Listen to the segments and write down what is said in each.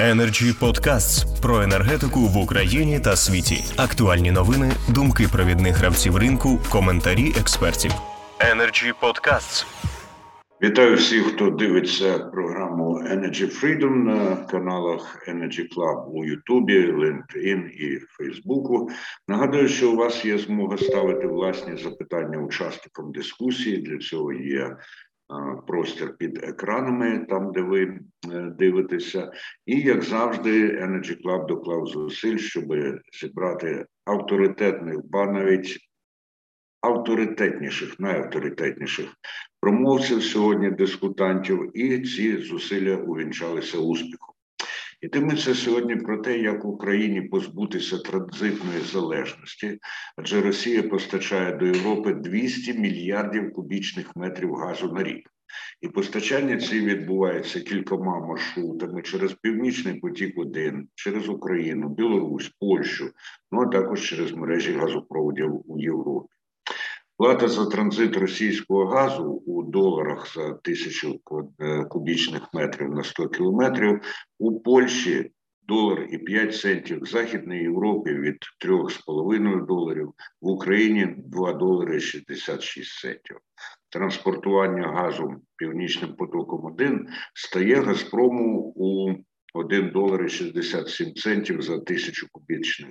Energy Podcasts про енергетику в Україні та світі. Актуальні новини, думки провідних гравців ринку, коментарі експертів. Energy Podcasts. Вітаю всіх, хто дивиться програму Energy Freedom на каналах Energy Club у Ютубі, LinkedIn і Фейсбуку. Нагадую, що у вас є змога ставити власні запитання учасникам дискусії. Для цього є простір під екранами, там, де ви дивитеся. І, як завжди, Energy Club доклав зусиль, щоб зібрати авторитетних, ба навіть авторитетніших, найавторитетніших промовців сьогодні, дискутантів, і ці зусилля увінчалися успіхом. Йтиметься сьогодні про те, як Україні позбутися транзитної залежності, адже Росія постачає до Європи 200 мільярдів кубічних метрів газу на рік. І постачання ці відбувається кількома маршрутами: через Північний потік-1, через Україну, Білорусь, Польщу, ну а також через мережі газопроводів у Європі. Плата за транзит російського газу у доларах за 1000 кубічних метрів на 100 кілометрів. У Польщі $1.05, в Західній Європі від $3.50, в Україні $2.66. Транспортування газу Північним потоком-1 стає Газпрому у $1.67 за 1000 кубічних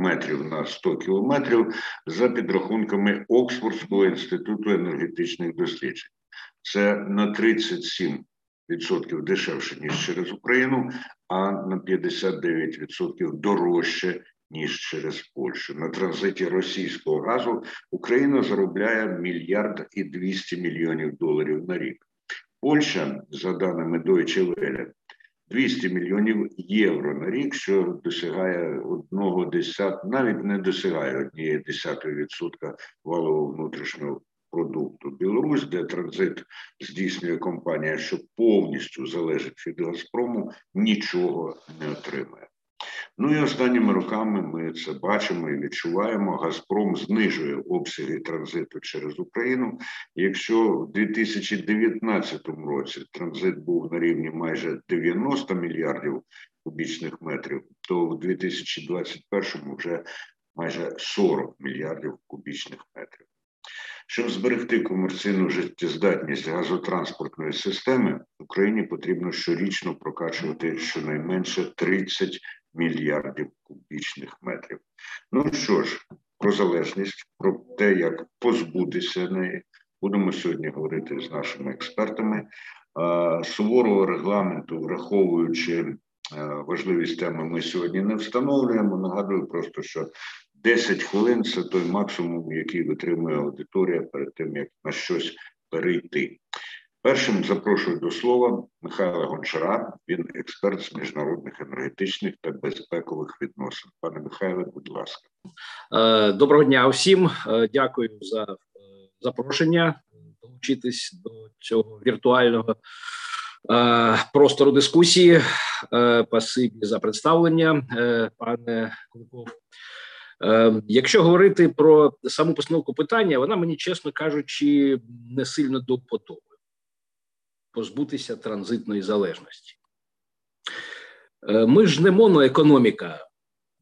метрів на 100 кілометрів за підрахунками Оксфордського інституту енергетичних досліджень. Це на 37% дешевше, ніж через Україну, а на 59% дорожче, ніж через Польщу. На транзиті російського газу Україна заробляє $1.2 мільярда на рік. Польща, за даними Deutsche Welle, 200 мільйонів євро на рік, що досягає навіть не досягає 0,1% валового внутрішнього продукту. Білорусь, де транзит здійснює компанія, що повністю залежить від Газпрому, нічого не отримає. Ну і останніми роками ми це бачимо і відчуваємо. Газпром знижує обсяги транзиту через Україну. Якщо в 2019 році транзит був на рівні майже 90 мільярдів кубічних метрів, то в 2021 вже майже 40 мільярдів кубічних метрів. Щоб зберегти комерційну життєздатність газотранспортної системи, Україні потрібно щорічно прокачувати щонайменше 30 мільярдів кубічних метрів. Ну що ж, про залежність, про те, як позбутися неї, будемо сьогодні говорити з нашими експертами. Суворого регламенту, враховуючи важливість теми, ми сьогодні не встановлюємо. Нагадую просто, що 10 хвилин – це той максимум, який витримує аудиторія перед тим, як на щось перейти. Першим запрошую до слова Михайла Гончара. Він експерт з міжнародних енергетичних та безпекових відносин. Пане Михайле, будь ласка. Доброго дня усім. Дякую за запрошення долучитись до цього віртуального простору дискусії. Спасибі за представлення, пане Куликов. Якщо говорити про саму постановку питання, вона мені, чесно кажучи, не сильно до вподоби. Позбутися транзитної залежності. Ми ж не моноекономіка,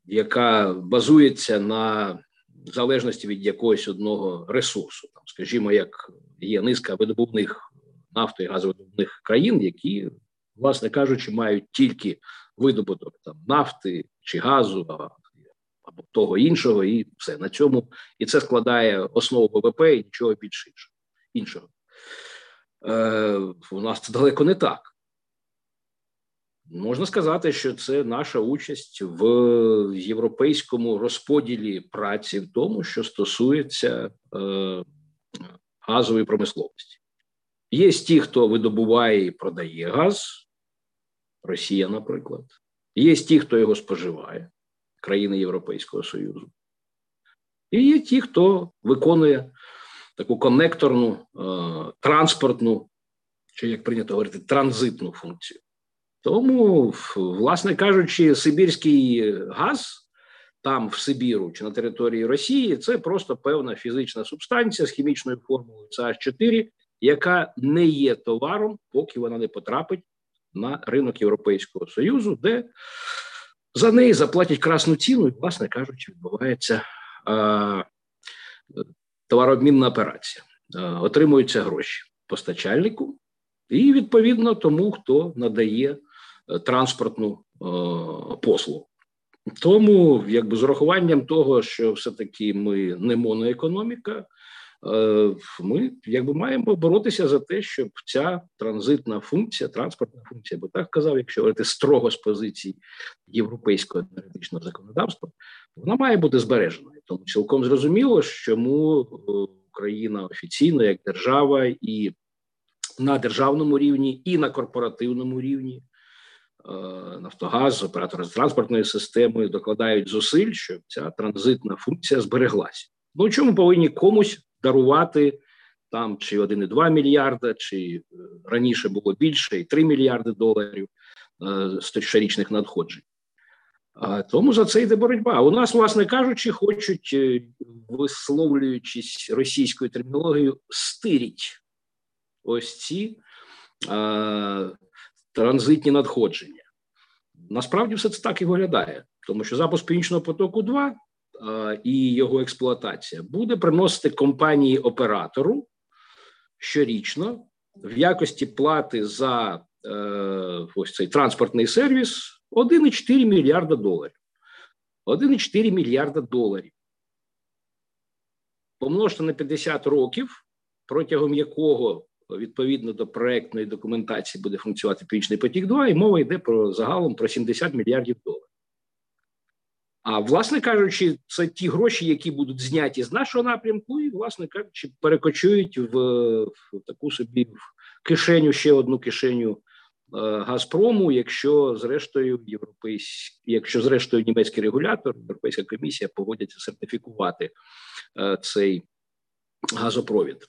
яка базується на залежності від якогось одного ресурсу. Там, скажімо, як є низка видобувних нафто- і газовидобувних країн, які, власне кажучи, мають тільки видобуток там нафти чи газу, або того іншого, і все на цьому. І це складає основу ВВП і нічого більше іншого. У нас це далеко не так. Можна сказати, що це наша участь в європейському розподілі праці в тому, що стосується газової промисловості. Є ті, хто видобуває і продає газ, Росія, наприклад. Є ті, хто його споживає, країни Європейського Союзу. І є ті, хто виконує таку конекторну, транспортну, чи, як прийнято говорити, транзитну функцію. Тому, власне кажучи, сибірський газ там, в Сибіру, чи на території Росії, це просто певна фізична субстанція з хімічною формулою CH4, яка не є товаром, поки вона не потрапить на ринок Європейського Союзу, де за неї заплатять красну ціну, і, власне кажучи, відбувається товарообмінна операція. Отримуються гроші постачальнику і, відповідно, тому, хто надає транспортну послугу. Тому, якби з урахуванням того, що все-таки ми не моноекономіка, ми якби маємо боротися за те, щоб ця транзитна функція, транспортна функція, бо так казав, якщо говорити строго з позиції європейського енергетичного законодавства, вона має бути збережена. Тому цілком зрозуміло, чому Україна офіційно як держава і на державному рівні, і на корпоративному рівні Нафтогаз, оператори транспортної системи докладають зусиль, щоб ця транзитна функція збереглася. Ну, чому повинні комусь дарувати там чи 1,2 мільярда, чи раніше було більше, і 3 мільярди доларів щорічних надходжень. Тому за це йде боротьба. У нас, власне кажучи, хочуть, висловлюючись російською термінологією, стиріть ось ці транзитні надходження. Насправді все це так і виглядає, тому що запуск Північного потоку-2 і його експлуатація буде приносити компанії-оператору щорічно в якості плати за ось цей транспортний сервіс 1,4 мільярда доларів. 1,4 мільярда доларів. Помножте на 50 років, протягом якого відповідно до проектної документації буде функціонувати Північний потік-2, і мова йде про загалом про 70 мільярдів доларів. А, власне кажучи, це ті гроші, які будуть зняті з нашого напрямку і, власне кажучи, перекочують в таку собі кишеню, ще одну кишеню Газпрому, якщо зрештою німецький регулятор, Європейська комісія погодяться сертифікувати цей газопровід.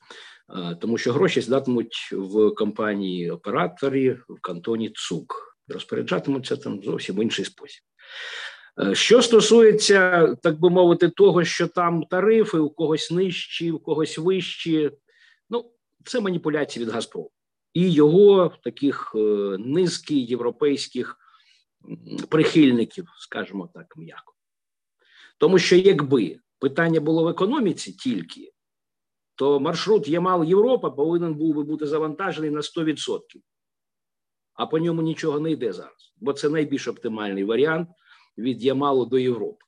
Тому що гроші здатимуть в компанії-операторі в кантоні ЦУК. Розпоряджатимуться там зовсім інший спосіб. Що стосується, так би мовити, того, що там тарифи у когось нижчі, у когось вищі, ну, це маніпуляції від «Газпрому» і його таких низки європейських прихильників, скажімо так, м'яко. Тому що якби питання було в економіці тільки, то маршрут Ямал-Європа повинен був би бути завантажений на 100%, а по ньому нічого не йде зараз, бо це найбільш оптимальний варіант від Ямалу до Європи.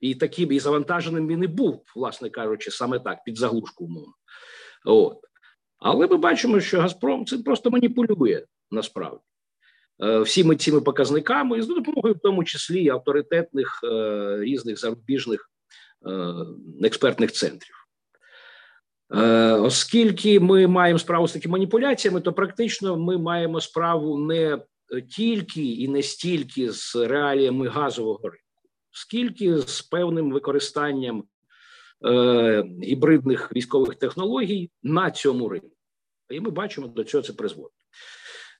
І таким і завантаженим він і був, власне кажучи, саме так, під заглушку умовно. От. Але ми бачимо, що «Газпром» це просто маніпулює насправді всіми цими показниками, і з допомогою в тому числі авторитетних різних зарубіжних експертних центрів. Оскільки ми маємо справу з такими маніпуляціями, то практично ми маємо справу не тільки і не стільки з реаліями газового ринку, скільки з певним використанням гібридних військових технологій на цьому ринку. І ми бачимо, до чого це призводить.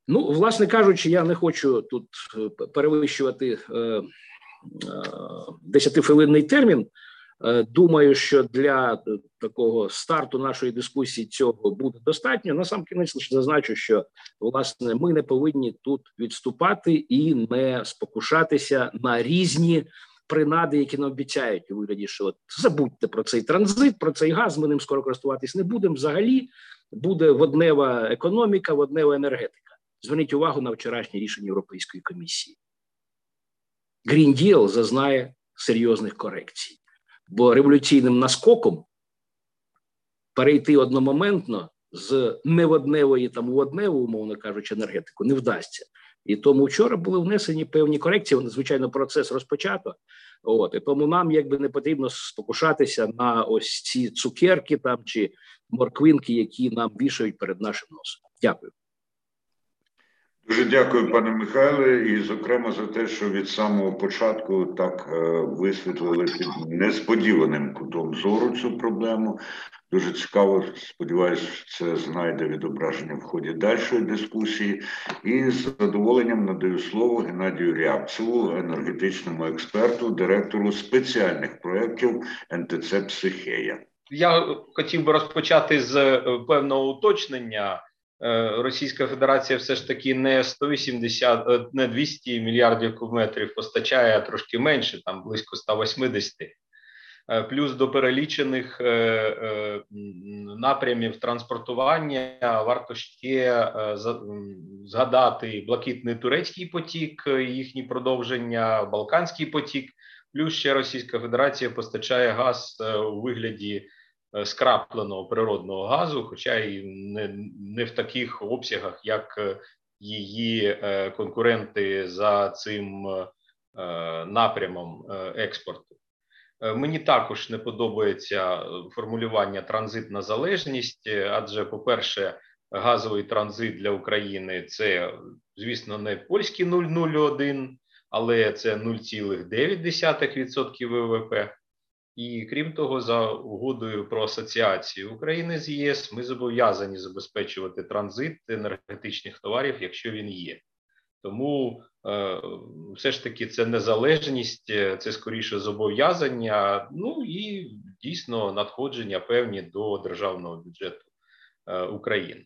Ну, власне кажучи, я не хочу тут перевищувати 10-хвилинний термін. Думаю, що для такого старту нашої дискусії цього буде достатньо. Насамкінець лише зазначу, що, власне, ми не повинні тут відступати і не спокушатися на різні принади, які нам обіцяють у вигляді, що от забудьте про цей транзит, про цей газ, ми ним скоро користуватись не будемо. Взагалі буде воднева економіка, воднева енергетика. Зверніть увагу на вчорашнє рішення Європейської комісії. Green Deal зазнає серйозних корекцій. Бо революційним наскоком перейти одномоментно з неводневої там у водневу, умовно кажучи, енергетику не вдасться. І тому вчора були внесені певні корекції, звичайно, процес розпочато. От, і тому нам якби не потрібно спокушатися на ось ці цукерки там чи морквинки, які нам вішають перед нашим носом. Дякую. Дуже дякую, пане Михайле, і, зокрема, за те, що від самого початку так висвітлили під несподіваним кутом зору цю проблему. Дуже цікаво, сподіваюся, це знайде відображення в ході дальшої дискусії. І з задоволенням надаю слово Геннадію Рябцеву, енергетичному експерту, директору спеціальних проєктів НТЦ «Психея». Я хотів би розпочати з певного уточнення. Російська Федерація все ж таки не 180, не 200 мільярдів кубометрів постачає, а трошки менше, там близько 180. Плюс до перелічених напрямів транспортування варто ще згадати Блакитний турецький потік, їхні продовження, Балканський потік. Плюс ще Російська Федерація постачає газ у вигляді скрапленого природного газу, хоча і не в таких обсягах, як її конкуренти за цим напрямом експорту. Мені також не подобається формулювання «транзитна залежність», адже, по-перше, газовий транзит для України – це, звісно, не польський 0,01, але це 0,9% ВВП. І, крім того, за угодою про асоціацію України з ЄС ми зобов'язані забезпечувати транзит енергетичних товарів, якщо він є. Тому все ж таки це незалежність, це скоріше зобов'язання, ну і дійсно надходження певні до державного бюджету України.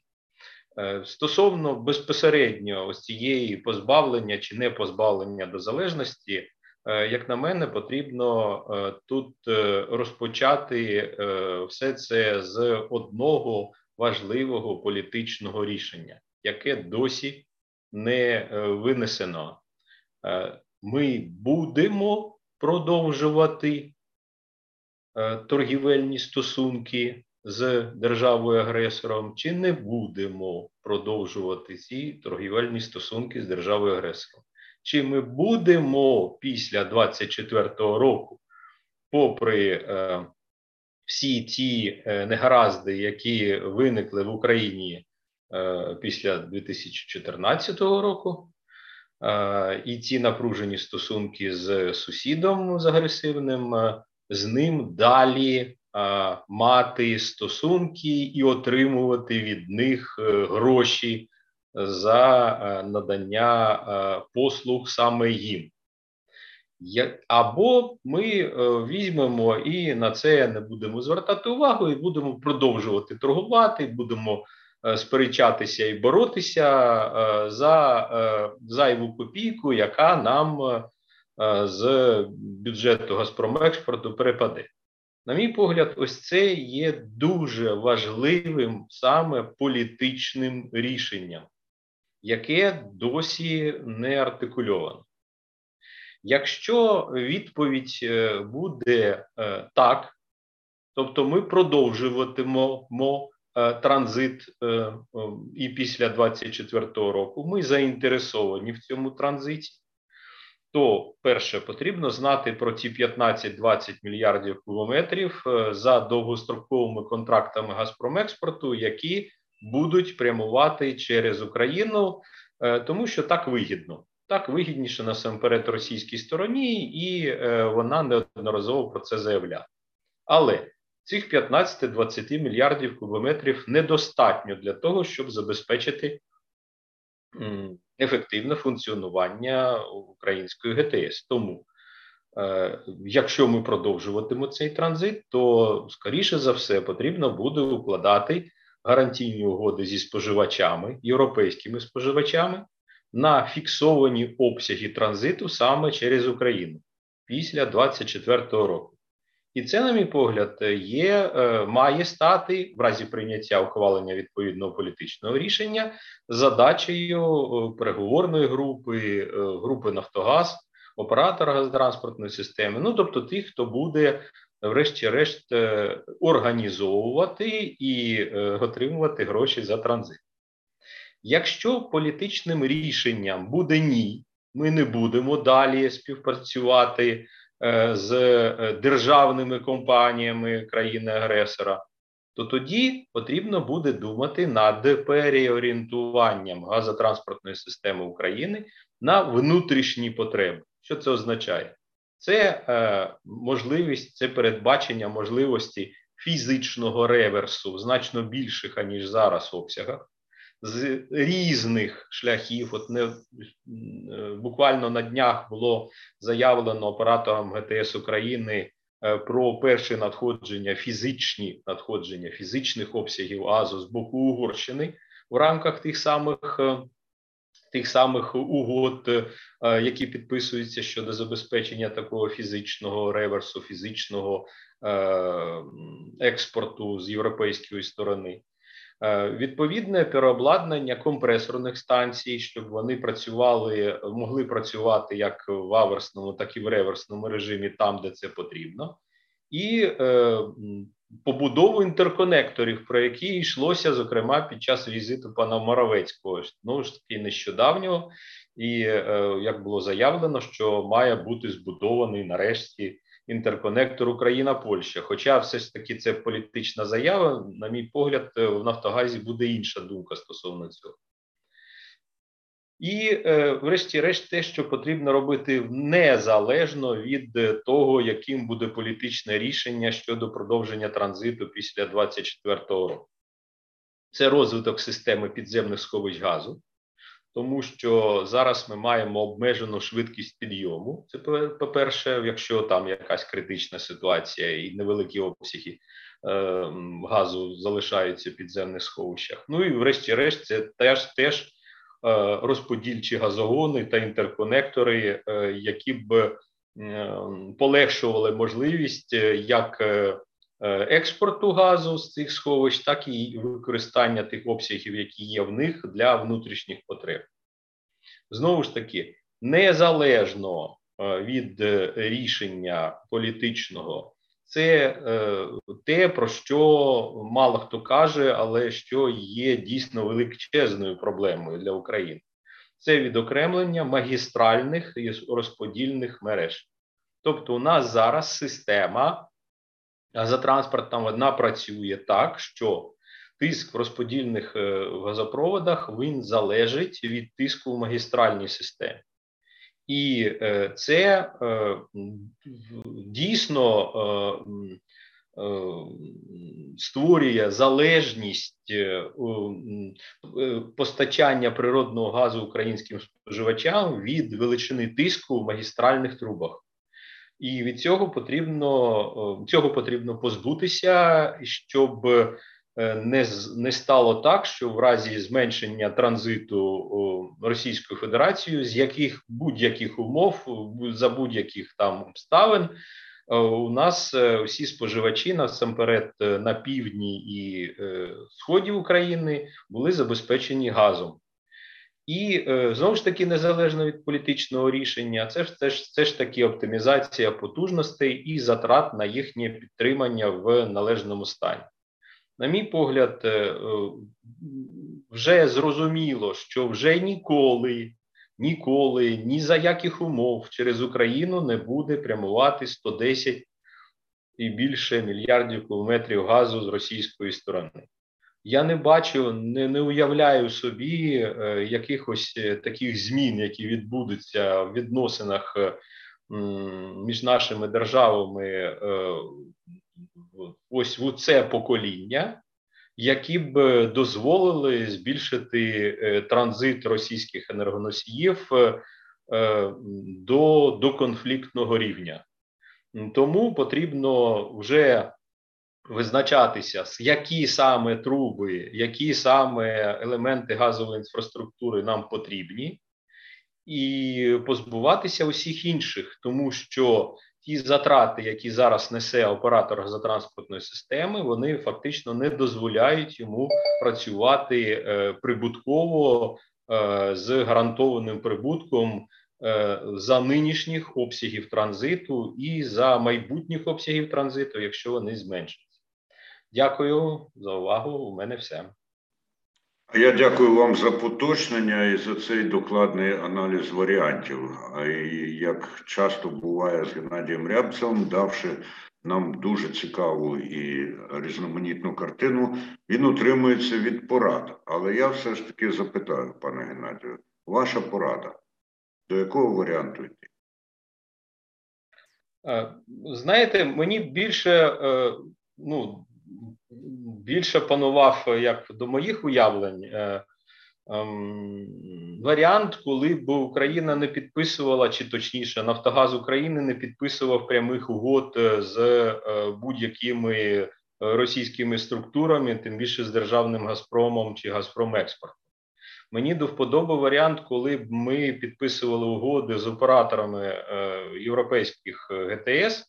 Стосовно безпосередньо ось цієї позбавлення чи не позбавлення до залежності, як на мене, потрібно тут розпочати все це з одного важливого політичного рішення, яке досі не винесено. Ми будемо продовжувати торгівельні стосунки з державою-агресором, чи не будемо продовжувати ці торгівельні стосунки з державою-агресором? Чи ми будемо після 24-го року, попри всі ті негаразди, які виникли в Україні після 2014 року, і ці напружені стосунки з сусідом, з агресивним, з ним далі мати стосунки і отримувати від них гроші за надання послуг саме їм? Або ми візьмемо і на це не будемо звертати увагу, і будемо продовжувати торгувати, будемо сперечатися і боротися за зайву копійку, яка нам з бюджету Газпромекспорту перепаде. На мій погляд, ось це є дуже важливим саме політичним рішенням, яке досі не артикульовано. Якщо відповідь буде так, тобто ми продовжуватимемо транзит і після 24-го року, ми заінтересовані в цьому транзиті, то, перше, потрібно знати про ці 15-20 мільярдів кубометрів за довгостроковими контрактами Газпромекспорту, які будуть прямувати через Україну, тому що так вигідно. Так вигідніше насамперед російській стороні, і вона неодноразово про це заявляла. Але цих 15-20 мільярдів кубометрів недостатньо для того, щоб забезпечити ефективне функціонування української ГТС. Тому, якщо ми продовжуватимемо цей транзит, то, скоріше за все, потрібно буде укладати гарантійні угоди зі споживачами, європейськими споживачами, на фіксовані обсяги транзиту саме через Україну після 2024 року. І це, на мій погляд, має стати, в разі прийняття ухвалення відповідного політичного рішення, задачею переговорної групи, групи «Нафтогаз», оператора газотранспортної системи, ну, тобто тих, хто буде, врешті-решт, організовувати і отримувати гроші за транзит. Якщо політичним рішенням буде «ні», ми не будемо далі співпрацювати з державними компаніями країни-агресора, то тоді потрібно буде думати над переорієнтуванням газотранспортної системи України на внутрішні потреби. Що це означає? Це можливість, це передбачення можливості фізичного реверсу значно більших, аніж зараз, обсягах, з різних шляхів. От буквально на днях було заявлено оператором ГТС України про перші надходження, фізичних обсягів газу з боку Угорщини. в рамках тих самих угод, які підписуються щодо забезпечення такого фізичного реверсу, фізичного експорту з європейської сторони. Відповідне переобладнання компресорних станцій, щоб вони працювали, могли працювати як в аверсному, так і в реверсному режимі там, де це потрібно. І побудову інтерконекторів, про які йшлося, зокрема, під час візиту пана Моровецького, ну ж таки нещодавнього, і як було заявлено, що має бути збудований нарешті інтерконектор Україна-Польща. Хоча все ж таки це політична заява, на мій погляд, в Нафтогазі буде інша думка стосовно цього. І, врешті-решт, те, що потрібно робити незалежно від того, яким буде політичне рішення щодо продовження транзиту після 2024 року. Це розвиток системи підземних сховищ газу, тому що зараз ми маємо обмежену швидкість підйому. Це, по-перше, якщо там якась критична ситуація і невеликі обсяги газу залишаються в підземних сховищах. Ну і, врешті-решт, це теж розподільчі газогони та інтерконектори, які б полегшували можливість як експорту газу з цих сховищ, так і використання тих обсягів, які є в них для внутрішніх потреб. Знову ж таки, незалежно від рішення політичного, це те, про що мало хто каже, але що є дійсно величезною проблемою для України. Це відокремлення магістральних і розподільних мереж. Тобто у нас зараз система газотранспортна, вона працює так, що тиск в розподільних газопроводах, він залежить від тиску в магістральній системі. І це дійсно створює залежність постачання природного газу українським споживачам від величини тиску в магістральних трубах. І від цього потрібно позбутися, щоб не стало так, що в разі зменшення транзиту Російською Федерацією, з яких будь-яких умов, за будь-яких там обставин, у нас всі споживачі, насамперед на півдні і сході України, були забезпечені газом. І, знову ж таки, незалежно від політичного рішення, це ж таки оптимізація потужностей і затрат на їхнє підтримання в належному стані. На мій погляд, вже зрозуміло, що вже ніколи, ні за яких умов через Україну не буде прямувати 110 і більше мільярдів кубометрів газу з російської сторони. Я не бачу, не уявляю собі якихось таких змін, які відбудуться в відносинах між нашими державами ось в це покоління, які б дозволили збільшити транзит російських енергоносіїв до конфліктного рівня. Тому потрібно вже визначатися, які саме труби, які саме елементи газової інфраструктури нам потрібні, і позбуватися усіх інших, тому що ті затрати, які зараз несе оператор газотранспортної системи, вони фактично не дозволяють йому працювати прибутково з гарантованим прибутком за нинішніх обсягів транзиту і за майбутніх обсягів транзиту, якщо вони зменшаться. Дякую за увагу, у мене все. А я дякую вам за поточнення і за цей докладний аналіз варіантів. І як часто буває з Геннадієм Рябцевим, давши нам дуже цікаву і різноманітну картину, він утримується від порад. Але я все ж таки запитаю, пане Геннадію, ваша порада, до якого варіанту йти? Знаєте, мені більше, більше панував, як до моїх уявлень, варіант, коли б Україна не підписувала, чи точніше, Нафтогаз України не підписував прямих угод з будь-якими російськими структурами, тим більше з державним Газпромом чи Газпромекспортом. Мені до вподоби варіант, коли б ми підписували угоди з операторами європейських ГТС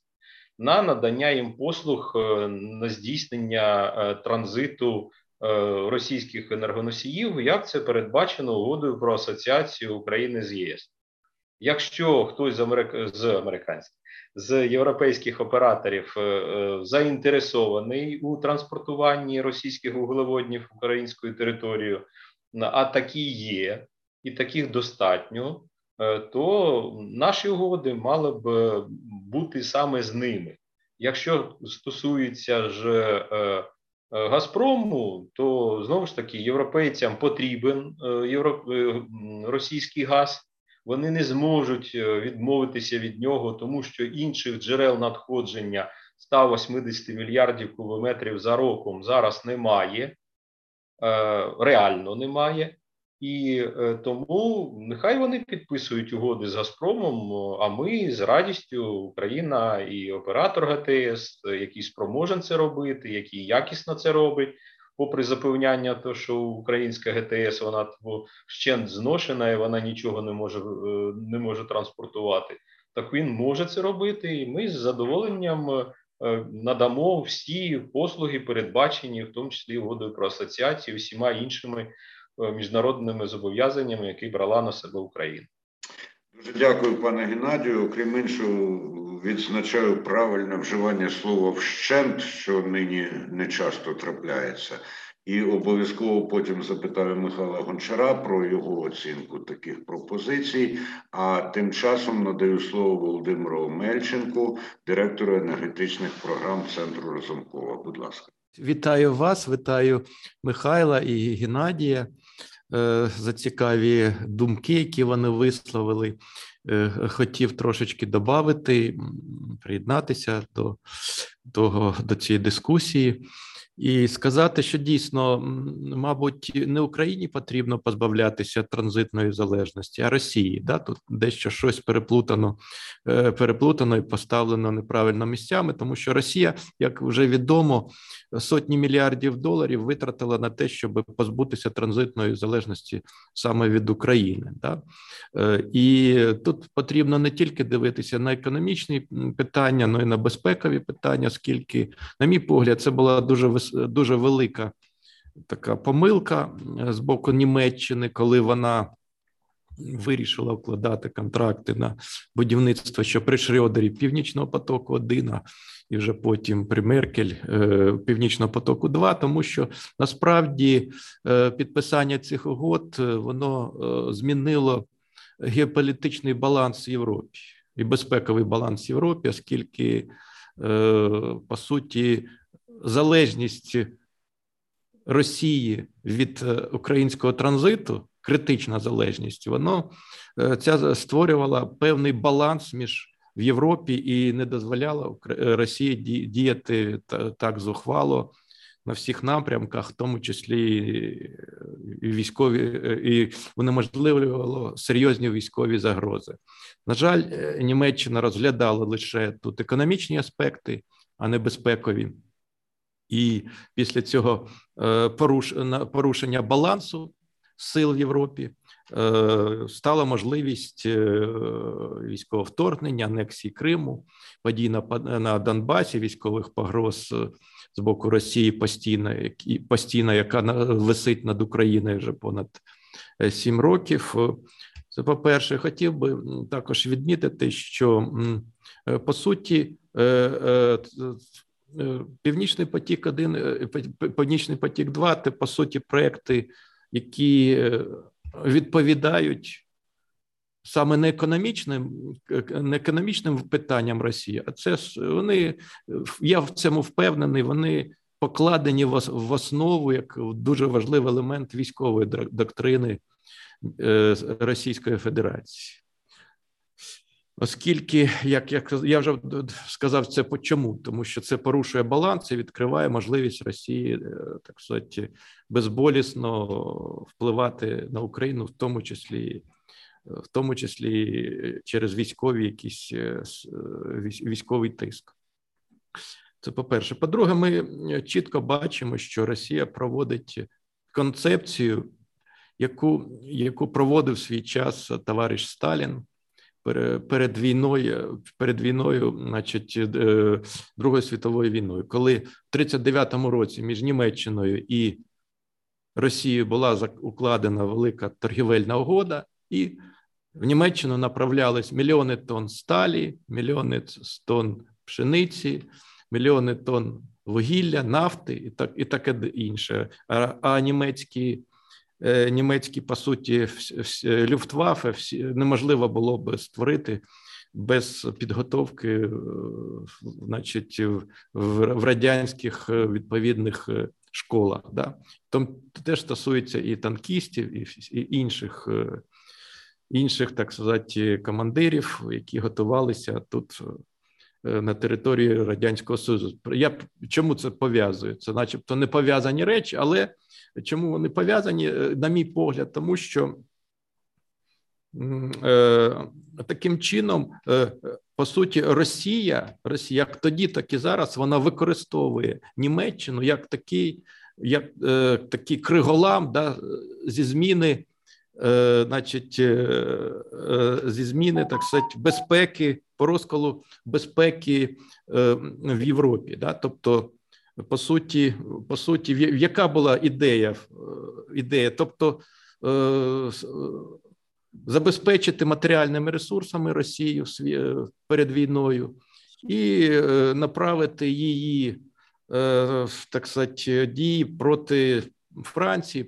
на надання їм послуг на здійснення транзиту російських енергоносіїв, як це передбачено угодою про асоціацію України з ЄС. Якщо хтось з європейських операторів заінтересований у транспортуванні російських вуглеводнів українською територією, а такі є, і таких достатньо, то наші угоди мали б бути саме з ними. Якщо стосується ж Газпрому, то, знову ж таки, європейцям потрібен російський газ. Вони не зможуть відмовитися від нього, тому що інших джерел надходження 180 мільярдів кубометрів за роком зараз немає, реально немає. І тому нехай вони підписують угоди з Газпромом, а ми з радістю, Україна і оператор ГТС, який спроможен це робити, який якісно це робить, попри запевняння того, що українська ГТС, вона вщент зношена і вона нічого не може транспортувати. Так він може це робити, і ми з задоволенням надамо всі послуги, передбачені, в тому числі угодою про асоціацію, всіма іншими міжнародними зобов'язаннями, які брала на себе Україна. Дуже дякую, пане Геннадію. Окрім іншого, відзначаю правильне вживання слова «вщент», що нині не часто трапляється. І обов'язково потім запитаю Михайла Гончара про його оцінку таких пропозицій. А тим часом надаю слово Володимиру Мельченку, директору енергетичних програм Центру Розумкова. Будь ласка. Вітаю вас, вітаю Михайла і Геннадія за цікаві думки, які вони висловили. Хотів трошечки додати, приєднатися до цієї дискусії і сказати, що дійсно, мабуть, не Україні потрібно позбавлятися транзитної залежності, а Росії. Да? Тут дещо щось переплутано і поставлено неправильно місцями, тому що Росія, як вже відомо, сотні мільярдів доларів витратила на те, щоб позбутися транзитної залежності саме від України. Да? І тут потрібно не тільки дивитися на економічні питання, але й на безпекові питання, оскільки, на мій погляд, це була дуже велика така помилка з боку Німеччини, коли вона вирішила вкладати контракти на будівництво, що при Шрёдері Північного потоку-1, і вже потім при Меркель Північного потоку-2, тому що насправді підписання цих угод, воно змінило геополітичний баланс в Європі і безпековий баланс в Європі, оскільки, по суті, залежність Росії від українського транзиту, критична залежність, ця створювала певний баланс в Європі і не дозволяла Росії діяти так зухвало на всіх напрямках, в тому числі і військові, і унеможливлювало серйозні військові загрози. На жаль, Німеччина розглядала лише тут економічні аспекти, а не безпекові. І після цього порушення балансу сил в Європі стала можливість військового вторгнення, анексії Криму, подій на Донбасі, військових погроз з боку Росії постійно, яка висить над Україною вже понад 7 років. Це, по-перше, хотів би також відмітити, що, по суті, Північний потік-1, Північний потік-2 – це, по суті, проекти, які відповідають саме не економічним питанням Росії, а це вони, я в цьому впевнений, вони покладені в основу як дуже важливий елемент військової доктрини Російської Федерації. Оскільки, як я вже сказав, це чому? Тому що це порушує баланс і відкриває можливість Росії, так сказати, безболісно впливати на Україну, в тому числі через військовий тиск. Це по-перше. По-друге, ми чітко бачимо, що Росія проводить концепцію, яку проводив свій час товариш Сталін перед війною, значить, Другою світовою війною, коли в 1939 році між Німеччиною і Росією була укладена велика торгівельна угода, і в Німеччину направлялись мільйони тонн сталі, мільйони тонн пшениці, мільйони тонн вугілля, нафти і таке інше. А німецькі, по суті, люфтваффе неможливо було б створити без підготовки, значить, в радянських відповідних школах. Да? Там теж стосується і танкістів, і інших, так сказати, командирів, які готувалися тут на території Радянського Союзу. Чому це пов'язує? Це начебто не пов'язані речі, але чому вони пов'язані, на мій погляд, тому що таким чином, по суті, Росія, як тоді, так і зараз, вона використовує Німеччину як такий криголам, да, зі зміни, так сказати, безпеки, по розколу безпеки в Європі. Да? Тобто, по суті, яка була ідея? Тобто, забезпечити матеріальними ресурсами Росію перед війною і направити її, так сказати, дії проти Франції,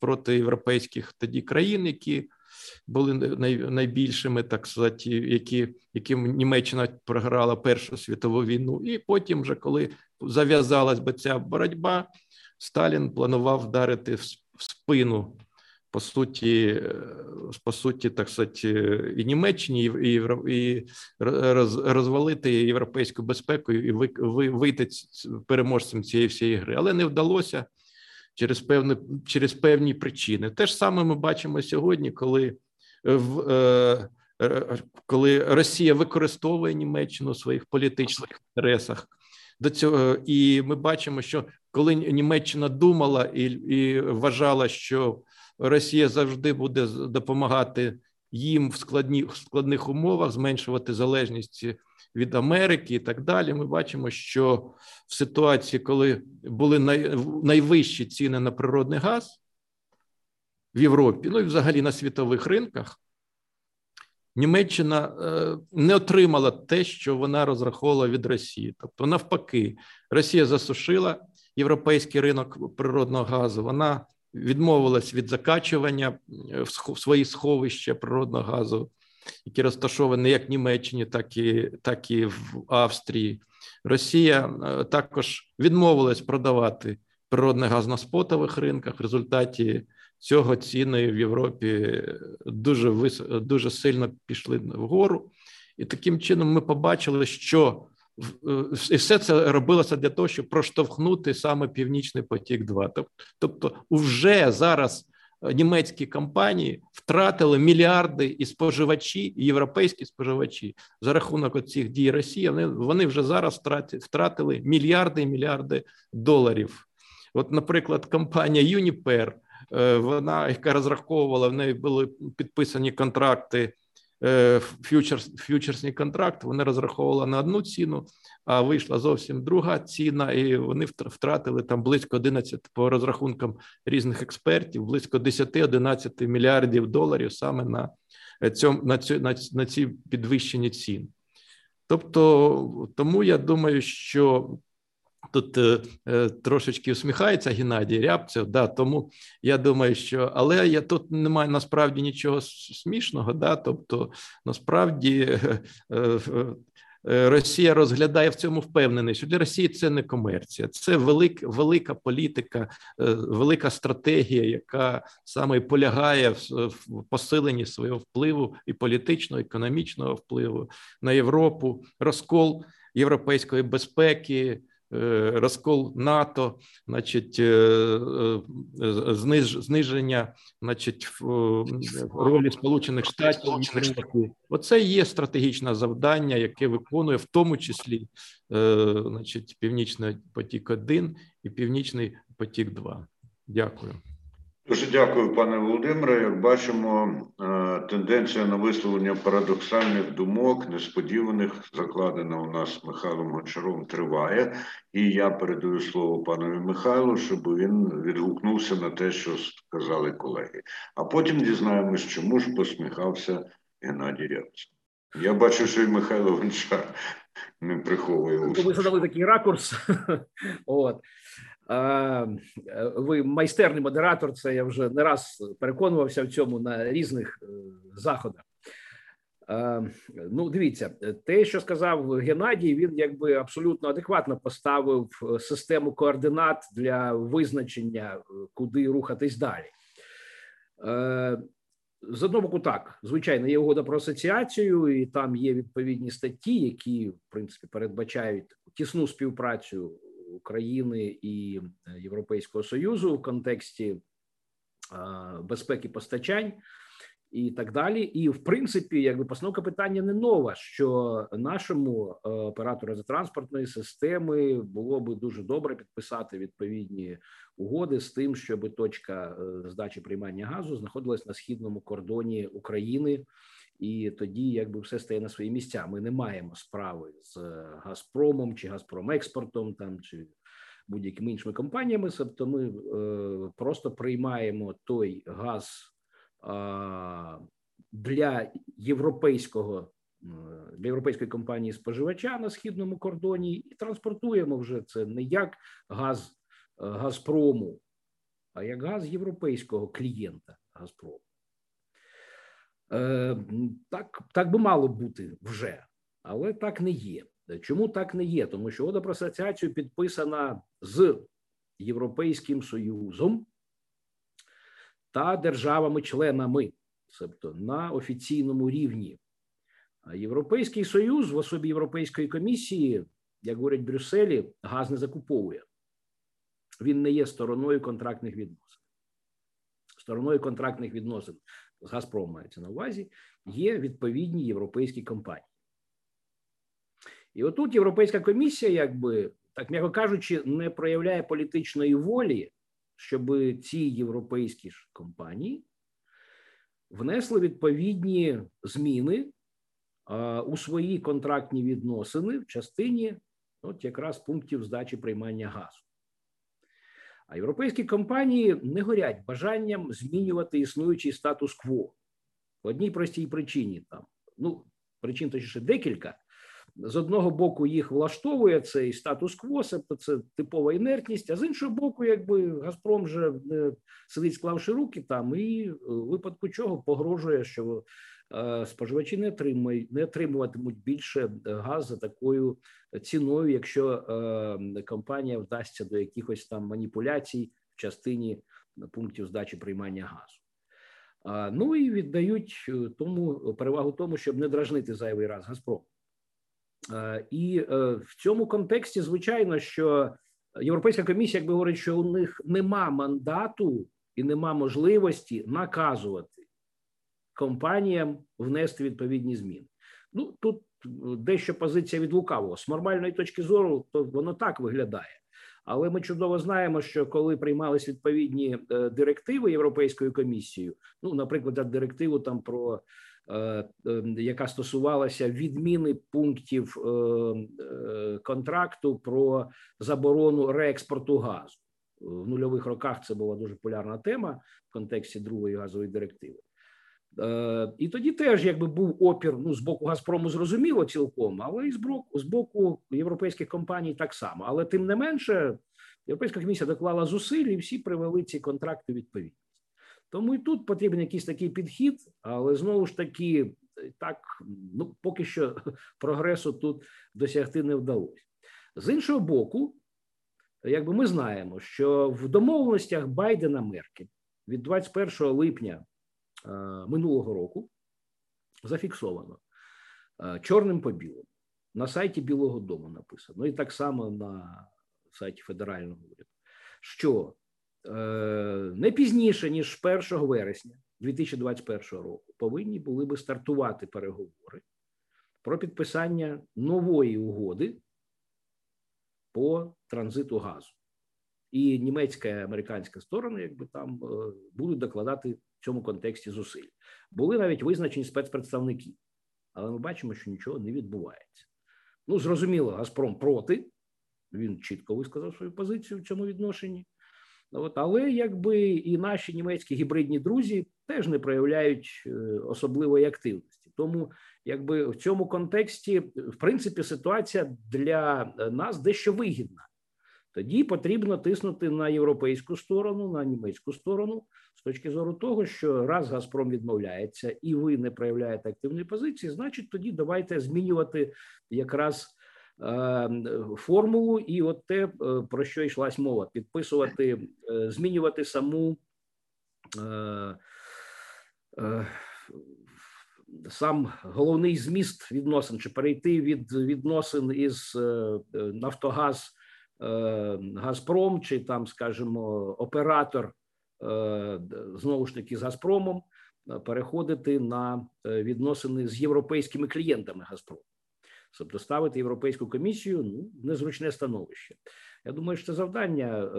проти європейських тоді країн, які були найбільшими, так сказати, яким Німеччина програла Першу світову війну. І потім вже, коли зав'язалась би ця боротьба, Сталін планував вдарити в спину, по суті, так сказати, і Німеччині, і розвалити європейську безпеку і вийти переможцем цієї всієї гри. Але не вдалося. Через певні причини. Те ж саме ми бачимо сьогодні, коли Росія використовує Німеччину в своїх політичних інтересах. До цього, і ми бачимо, що коли Німеччина думала і вважала, що Росія завжди буде допомагати їм в складних умовах, зменшувати залежність від Америки і так далі, ми бачимо, що в ситуації, коли були найвищі ціни на природний газ в Європі, ну і взагалі на світових ринках, Німеччина не отримала те, що вона розраховувала від Росії. Тобто, навпаки, Росія засушила європейський ринок природного газу, вона відмовилась від закачування в свої сховища природного газу, які розташовані як в Німеччині, так і в Австрії. Росія також відмовилась продавати природний газ на спотових ринках. В результаті цього ціни в Європі дуже сильно пішли вгору. І таким чином ми побачили, що і все це робилося для того, щоб проштовхнути саме Північний потік-2. Тобто вже зараз німецькі компанії втратили мільярди, і споживачі, і європейські споживачі за рахунок оцих дій Росії, вони вже зараз втратили мільярди і мільярди доларів. От, наприклад, компанія Uniper, вона, яка розраховувала, в неї були підписані контракти, фьючерсні контракти, вона розраховувала на одну ціну, а вийшла зовсім друга ціна, і вони втратили там близько 11, по розрахункам різних експертів, близько 10-11 мільярдів доларів саме на ці підвищені ціни. Тобто, тому я думаю, що тут трошечки усміхається Геннадій Рябцев, да, тому я думаю, що... Але я тут немає насправді нічого смішного, да, тобто насправді Росія розглядає в цьому впевненість, що для Росії це не комерція, це велика політика, велика стратегія, яка саме полягає в посиленні свого впливу і політичного, і економічного впливу на Європу, розкол європейської безпеки, розкол НАТО, значить, зниження, значить, ролі Сполучених Штатів. Оце є стратегічне завдання, яке виконує в тому числі, значить, Північний потік-1 і Північний потік-2. Дякую. Дуже дякую, пане Володимире. Як бачимо, тенденція на висловлення парадоксальних думок, несподіваних, закладена у нас Михайлом Гончаром, триває. І я передаю слово панові Михайлу, щоб він відгукнувся на те, що сказали колеги. А потім дізнаємось, чому ж посміхався Геннадій Рябцев. Я бачу, що і Михайло Гончар не приховує усмішку. Ви задали такий ракурс. От. Ви майстерний модератор, це я вже не раз переконувався в цьому на різних заходах. Ну, дивіться, те, що сказав Геннадій, він якби абсолютно адекватно поставив систему координат для визначення, куди рухатись далі. З одного боку, так, звичайно, є угода про асоціацію, і там є відповідні статті, які, в принципі, передбачають тісну співпрацю України і Європейського Союзу в контексті безпеки постачань і так далі. І, в принципі, якби постановка питання не нова, що нашому оператору транспортної системи було би дуже добре підписати відповідні угоди з тим, щоб точка здачі приймання газу знаходилась на східному кордоні України. І тоді якби все стає на свої місця. Ми не маємо справи з Газпромом чи Газпромекспортом там, чи будь-якими іншими компаніями. Тобто ми просто приймаємо той газ для європейської компанії-споживача на східному кордоні і транспортуємо вже це не як газ Газпрому, а як газ європейського клієнта Газпрому. Так би мало бути вже, але так не є. Чому так не є? Тому що угода про асоціацію підписана з Європейським Союзом та державами-членами, тобто на офіційному рівні. Європейський Союз в особі Європейської комісії, як говорять в Брюсселі, газ не закуповує. Він не є стороною контрактних відносин. Стороною контрактних відносин з Газпромом мається на увазі, є відповідні європейські компанії. І отут Європейська комісія, якби, так м'яко кажучи, не проявляє політичної волі, щоб ці європейські ж компанії внесли відповідні зміни у свої контрактні відносини в частині от якраз пунктів здачі приймання газу. А європейські компанії не горять бажанням змінювати існуючий статус-кво. По одній простій причині там. Ну, причин точніше декілька. З одного боку їх влаштовує цей статус-кво, це типова інертність, а з іншого боку, якби Газпром вже сидить склавши руки там і в випадку чого погрожує, що споживачі не отримуватимуть більше газ за такою ціною, якщо компанія вдасться до якихось там маніпуляцій в частині пунктів здачі приймання газу. Ну і віддають тому перевагу тому, щоб не дражнити зайвий раз Газпром. І в цьому контексті, звичайно, що Європейська комісія, якби говорить, що у них нема мандату і нема можливості наказувати компаніям внести відповідні зміни. Ну, тут дещо позиція від лукавого. З нормальної точки зору, то воно так виглядає. Але ми чудово знаємо, що коли приймались відповідні директиви Європейською комісією, ну, наприклад, директиву там про, яка стосувалася відміни пунктів контракту про заборону реекспорту газу. В нульових роках це була дуже популярна тема в контексті другої газової директиви. І тоді теж якби був опір, ну, з боку Газпрому зрозуміло цілком, але і з боку європейських компаній так само. Але тим не менше Європейська комісія доклала зусиль і всі привели ці контракти у відповідність. Тому і тут потрібен якийсь такий підхід, але знову ж таки так, ну, поки що прогресу тут досягти не вдалося. З іншого боку, якби ми знаємо, що в домовленостях Байдена-Меркель від 21 липня минулого року зафіксовано чорним по білому. На сайті Білого дому написано. І так само на сайті федерального уряду, що не пізніше, ніж 1 вересня 2021 року повинні були би стартувати переговори про підписання нової угоди по транзиту газу. І німецька і американська сторони, якби там, будуть докладати в цьому контексті зусиль. Були навіть визначені спецпредставники, але ми бачимо, що нічого не відбувається. Ну, зрозуміло, Газпром проти, він чітко висказав свою позицію в цьому відношенні. От, але якби і наші німецькі гібридні друзі теж не проявляють особливої активності. Тому якби в цьому контексті, в принципі, ситуація для нас дещо вигідна. Тоді потрібно тиснути на європейську сторону, на німецьку сторону, з точки зору того, що раз Газпром відмовляється і ви не проявляєте активної позиції, значить тоді давайте змінювати якраз формулу і от те, про що йшлась мова, підписувати, змінювати сам головний зміст відносин, чи перейти від відносин із Нафтогаз, Газпром, чи там, скажімо, оператор, знову ж таки, з Газпромом, переходити на відносини з європейськими клієнтами Газпрому. Тобто ставити Європейську комісію в незручне становище. Я думаю, що це завдання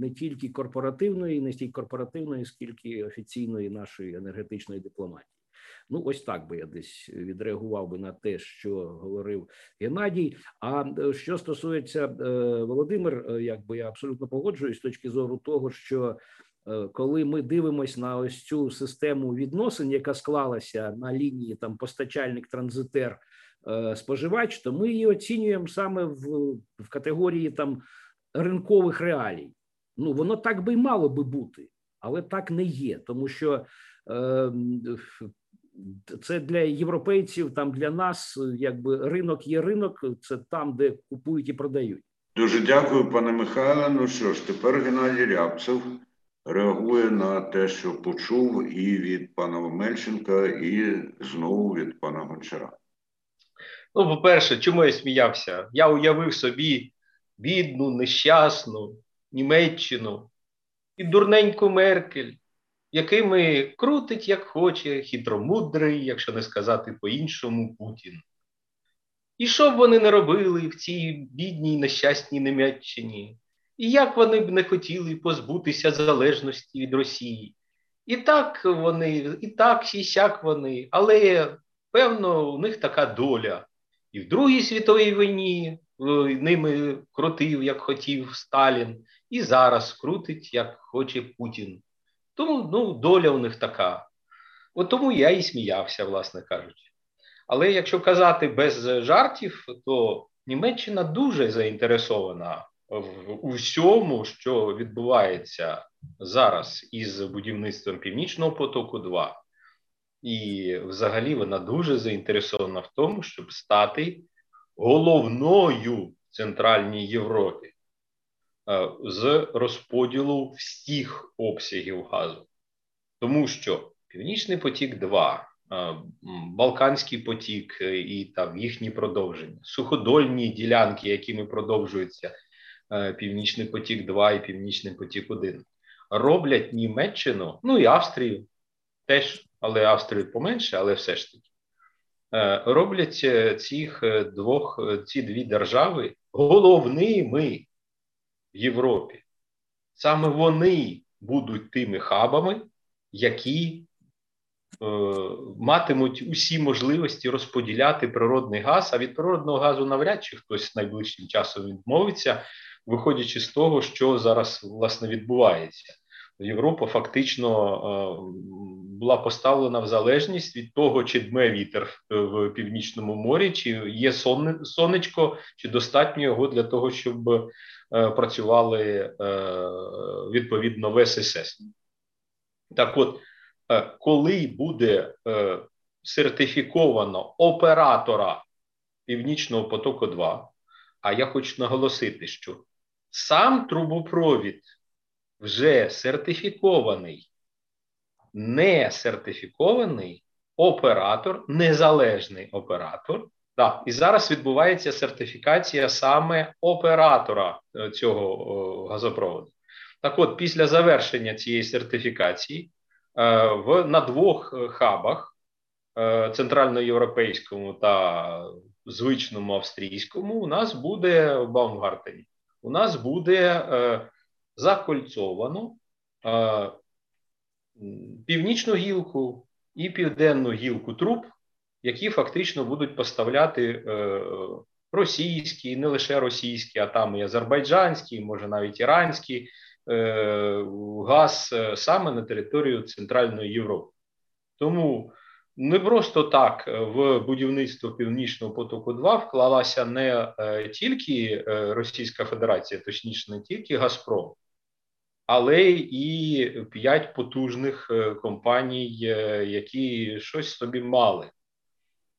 не тільки корпоративної, не стільки корпоративної, скільки офіційної нашої енергетичної дипломатії. Ну, ось так би я десь відреагував би на те, що говорив Геннадій. А що стосується Володимир, якби я абсолютно погоджуюсь з точки зору того, що коли ми дивимося на ось цю систему відносин, яка склалася на лінії там постачальник-транзитер, споживач, то ми її оцінюємо саме в категорії там ринкових реалій. Ну, воно так би й мало би бути, але так не є, тому що це для європейців, там для нас, якби ринок є ринок, це там, де купують і продають. Дуже дякую, пане Михайле. Ну що ж, тепер Геннадій Рябцев реагує на те, що почув і від пана Мельченка, і знову від пана Гончара. Ну, по-перше, чому я сміявся? Я уявив собі бідну, нещасну Німеччину і дурненьку Меркель, якими крутить, як хоче, хитромудрий, якщо не сказати по-іншому, Путін. І що б вони не робили в цій бідній, нещасній Німеччині? І як вони б не хотіли позбутися залежності від Росії? І так вони, і так, і сяк вони, але, певно, у них така доля. І в Другій світовій війні ними крутив, як хотів, Сталін, і зараз крутить, як хоче, Путін. Тому, ну, доля у них така. От тому я і сміявся, власне кажучи. Але якщо казати без жартів, то Німеччина дуже заінтересована у всьому, що відбувається зараз із будівництвом Північного потоку-2. І взагалі вона дуже заінтересована в тому, щоб стати головною в Центральній Європі з розподілу всіх обсягів газу. Тому що Північний потік-2, Балканський потік і там їхні продовження, суходольні ділянки, якими продовжуються Північний потік-2 і Північний потік-1, роблять Німеччину, ну і Австрію теж, але Австрію поменше, але все ж таки, роблять ці дві держави головними в Європі. Саме вони будуть тими хабами, які матимуть усі можливості розподіляти природний газ, а від природного газу навряд чи хтось найближчим часом відмовиться, виходячи з того, що зараз, власне, відбувається. Європа фактично була поставлена в залежність від того, чи дме вітер в Північному морі, чи є сонечко, чи достатньо його для того, щоб працювали відповідно в ССС. Так от, коли буде сертифіковано оператора Північного потоку-2, а я хочу наголосити, що сам трубопровід вже сертифікований, не сертифікований оператор, незалежний оператор, Да. І зараз відбувається сертифікація саме оператора цього газопроводу. Так от, після завершення цієї сертифікації на двох хабах, центральноєвропейському та звичному австрійському, у нас буде в Баумгартені, у нас буде закольцовано північну гілку і південну гілку труб, які фактично будуть поставляти російські, і не лише російські, а там і азербайджанські, може навіть іранські газ саме на територію Центральної Європи. Тому не просто так в будівництво Північного потоку-2 вклалася не тільки Російська Федерація, точніше не тільки Газпром, але і 5 потужних компаній, які щось собі мали.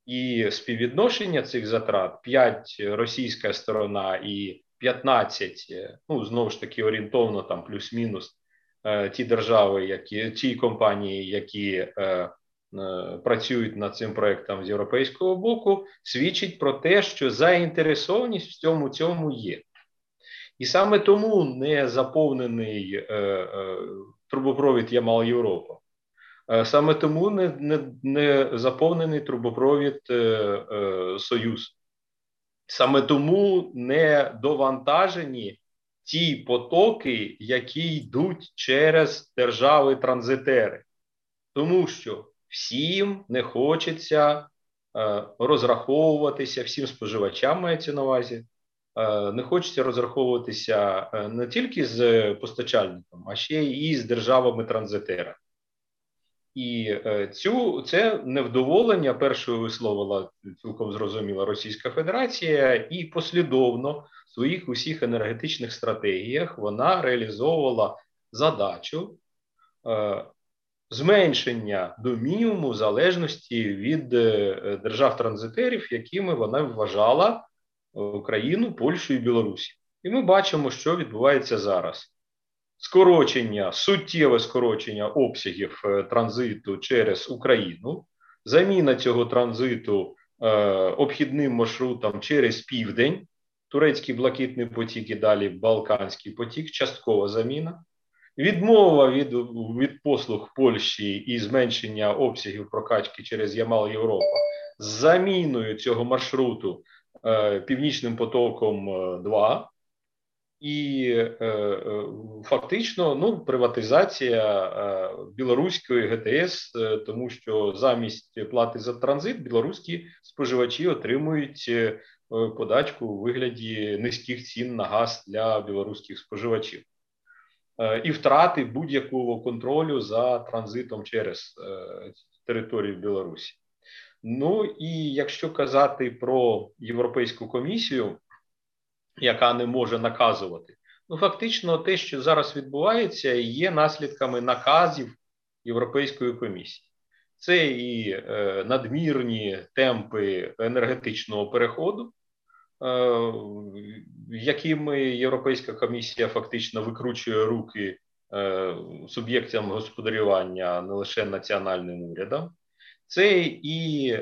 І співвідношення цих затрат 5 російська сторона і 15, ну, знову ж таки, орієнтовно там плюс-мінус ті держави, які, ті компанії, які працюють над цим проектом з європейського боку, свідчить про те, що заінтересованість в цьому є. І саме тому не заповнений трубопровід Ямал-Європа. Саме тому не заповнений трубопровід Союз. Саме тому не довантажені ті потоки, які йдуть через держави-транзитери. Тому що всім не хочеться розраховуватися, всім споживачам мається на увазі, не хочеться розраховуватися не тільки з постачальником, а ще і з державами-транзитерами. І це невдоволення першою висловила цілком зрозуміла Російська Федерація, і послідовно в своїх усіх енергетичних стратегіях вона реалізовувала задачу зменшення до мінімуму залежності від держав-транзитерів, якими вона вважала Україну, Польщу і Білорусі. І ми бачимо, що відбувається зараз. Скорочення, суттєве скорочення обсягів транзиту через Україну, заміна цього транзиту обхідним маршрутом через південь, турецький Блакитний потік і далі Балканський потік, часткова заміна, відмова від послуг Польщі і зменшення обсягів прокачки через Ямал-Європа з заміною цього маршруту Північним потоком 2, і фактично приватизація білоруської ГТС, тому що замість плати за транзит білоруські споживачі отримують подачку у вигляді низьких цін на газ для білоруських споживачів. І втрати будь-якого контролю за транзитом через територію Білорусі. Ну і якщо казати про Європейську комісію, яка не може наказувати. Ну, фактично, те, що зараз відбувається, є наслідками наказів Європейської комісії. Це і надмірні темпи енергетичного переходу, якими Європейська комісія фактично викручує руки суб'єктам господарювання, не лише національним урядам. Це і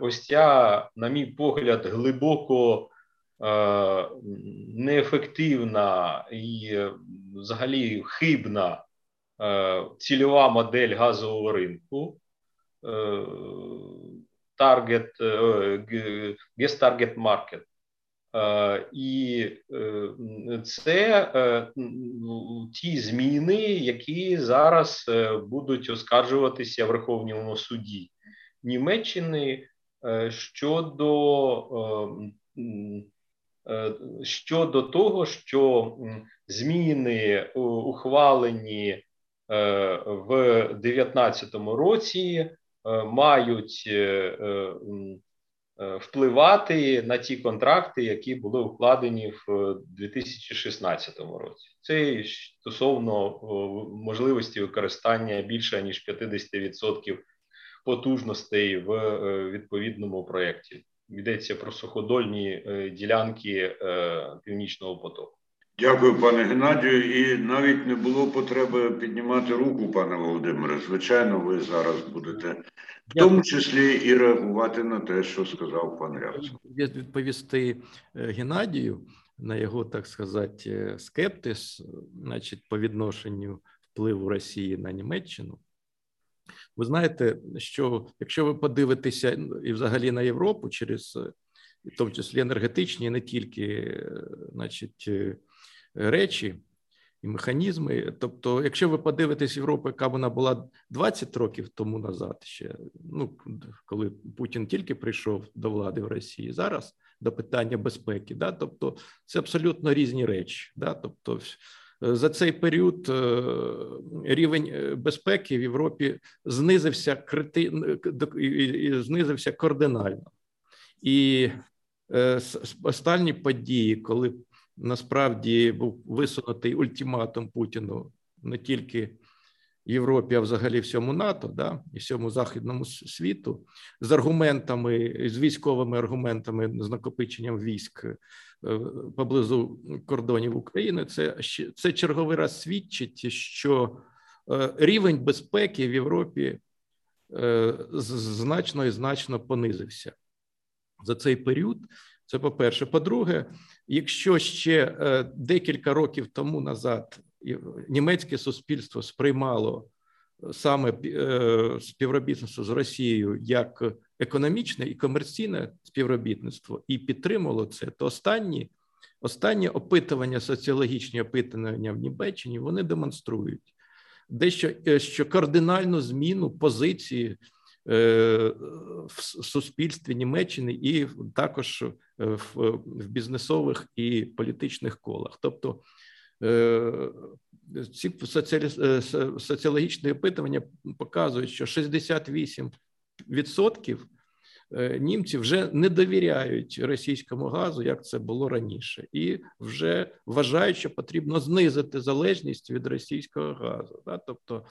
ось ця, на мій погляд, глибоко неефективна і взагалі хибна цільова модель газового ринку Guest Target Market. І це ті зміни, які зараз будуть оскаржуватися в Верховному суді Німеччини щодо того, що зміни, ухвалені в 2019 році, мають впливати на ті контракти, які були укладені в 2016 році. Це стосовно можливості використання більше, ніж 50% потужностей в відповідному проєкті. Йдеться про суходольні ділянки Північного потоку. Дякую, пане Геннадію. І навіть не було потреби піднімати руку, пане Володимире. Звичайно, ви зараз будете в тому числі і реагувати на те, що сказав пан Рябцев. Відповісти Геннадію на його, так сказати, скептиз, значить, по відношенню впливу Росії на Німеччину. Ви знаєте, що якщо ви подивитеся і взагалі на Європу через, в тому числі енергетичні, не тільки, значить, речі і механізми, тобто, якщо ви подивитесь Європу, яка вона була 20 років тому назад ще, ну, коли Путін тільки прийшов до влади в Росії, зараз до питання безпеки, да, тобто це абсолютно різні речі, да, тобто за цей період рівень безпеки в Європі знизився кардинально. І останні події, коли насправді був висунутий ультиматум Путіну не тільки Європі, а взагалі всьому НАТО, да, і всьому західному світу, з аргументами, з військовими аргументами, з накопиченням військ поблизу кордонів України, це черговий раз свідчить, що рівень безпеки в Європі значно і значно понизився за цей період. Це по-перше. По-друге, якщо ще декілька років тому назад німецьке суспільство сприймало саме співробітництво з Росією як економічне і комерційне співробітництво і підтримало це, то останні опитування, соціологічні опитування в Німеччині, вони демонструють дещо, що кардинальну зміну позиції в суспільстві Німеччини і також в бізнесових і політичних колах. Тобто ці соціологічні опитування показують, що 68% німців вже не довіряють російському газу, як це було раніше, і вже вважають, що потрібно знизити залежність від російського газу. Тобто,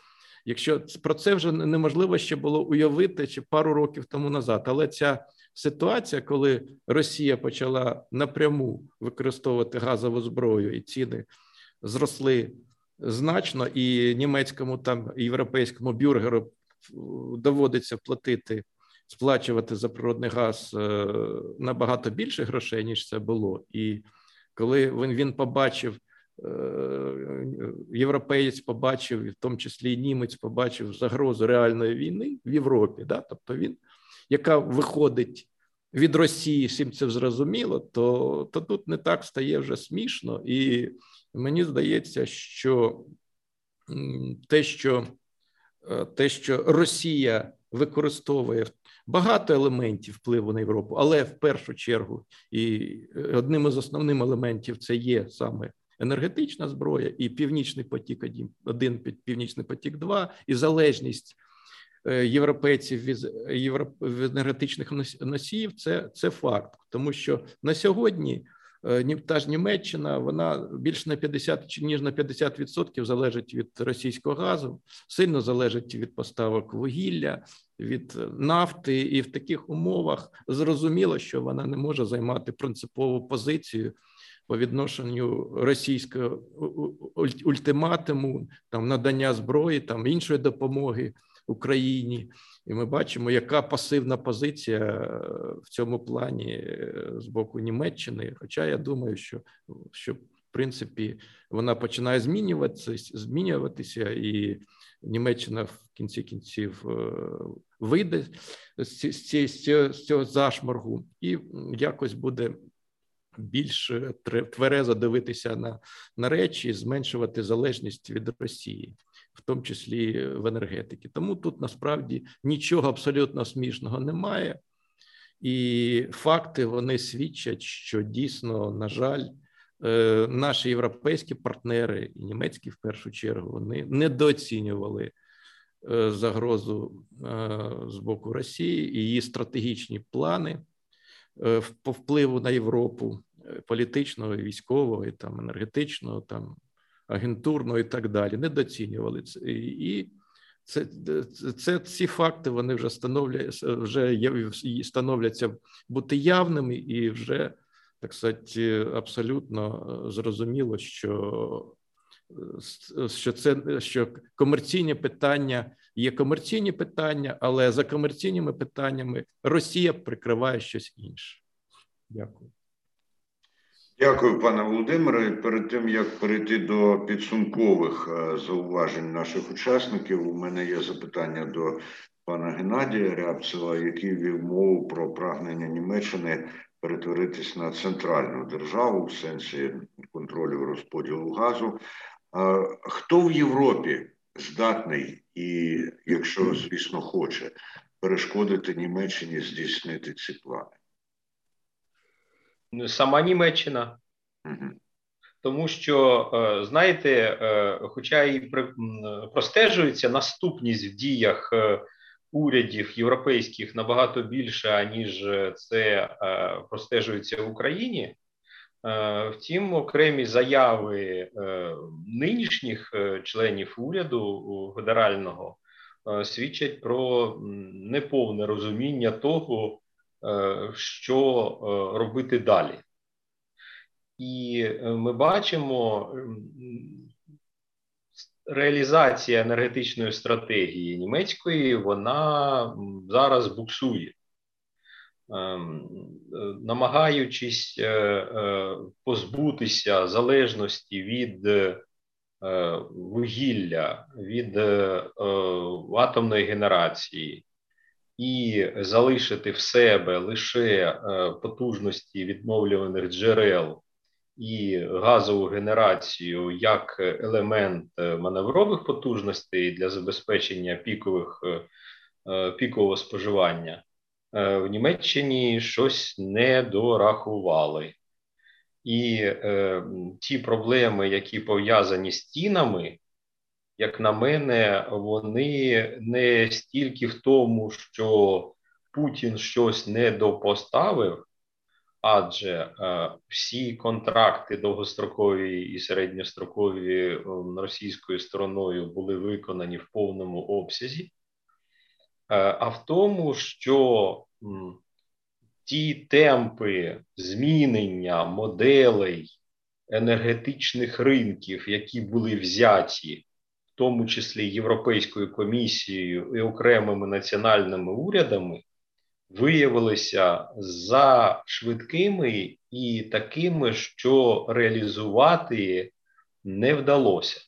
якщо про це вже неможливо ще було уявити чи пару років тому назад, але ця ситуація, коли Росія почала напряму використовувати газову зброю і ціни зросли значно, і німецькому там європейському бюргеру доводиться сплачувати за природний газ набагато більше грошей, ніж це було. І коли він побачив, європеєць побачив, в тому числі і німець побачив загрозу реальної війни в Європі, да? Тобто він, яка виходить від Росії, всім це зрозуміло, то тут не так стає вже смішно. І мені здається, що те, що Росія використовує багато елементів впливу на Європу, але в першу чергу і одним із основних елементів це є саме енергетична зброя і Північний потік-1, Північний потік-2, і залежність європейців від енергетичних носіїв, це факт. Тому що на сьогодні та ж Німеччина, вона більш на 50, ніж на 50% залежить від російського газу, сильно залежить від поставок вугілля, від нафти, і в таких умовах зрозуміло, що вона не може займати принципову позицію по відношенню російського ультиматуму, там, надання зброї, там, іншої допомоги Україні. І ми бачимо, яка пасивна позиція в цьому плані з боку Німеччини. Хоча я думаю, що в принципі вона починає змінюватися, і Німеччина в кінці кінців вийде з цього зашморгу і якось буде більш тверезо дивитися на речі, зменшувати залежність від Росії, в тому числі в енергетиці. Тому тут насправді нічого абсолютно смішного немає. І факти, вони свідчать, що дійсно, на жаль, наші європейські партнери, і німецькі в першу чергу, вони недооцінювали загрозу з боку Росії і її стратегічні плани по впливу на Європу політичного, військового, і там енергетичного, там агентурного і так далі, недооцінювали це. І ці факти, вони вже становляться бути явними і вже так сказати, абсолютно зрозуміло, що комерційні питання є комерційні питання, але за комерційними питаннями Росія прикриває щось інше. Дякую. Дякую, пане Володимире. Перед тим, як перейти до підсумкових зауважень наших учасників, у мене є запитання до пана Геннадія Рябцева, який вів мову про прагнення Німеччини перетворитись на центральну державу в сенсі контролю розподілу газу. Хто в Європі здатний і, якщо, звісно, хоче, перешкодити Німеччині здійснити ці плани? Сама Німеччина. Тому що, знаєте, хоча і простежується наступність в діях урядів європейських набагато більше, аніж це простежується в Україні, втім, окремі заяви нинішніх членів уряду федерального свідчать про неповне розуміння того, що робити далі. І ми бачимо, реалізація енергетичної стратегії німецької, вона зараз буксує, намагаючись позбутися залежності від вугілля, від атомної генерації, і залишити в себе лише потужності відновлюваних джерел і газову генерацію як елемент маневрових потужностей для забезпечення пікового споживання, в Німеччині щось не дорахували. І ті проблеми, які пов'язані з цінами, як на мене, вони не стільки в тому, що Путін щось недопоставив, адже всі контракти довгострокові і середньострокові російською стороною були виконані в повному обсязі, а в тому, що ті темпи змінення моделей енергетичних ринків, які були взяті, в тому числі Європейською комісією і окремими національними урядами, виявилися за швидкими і такими, що реалізувати не вдалося.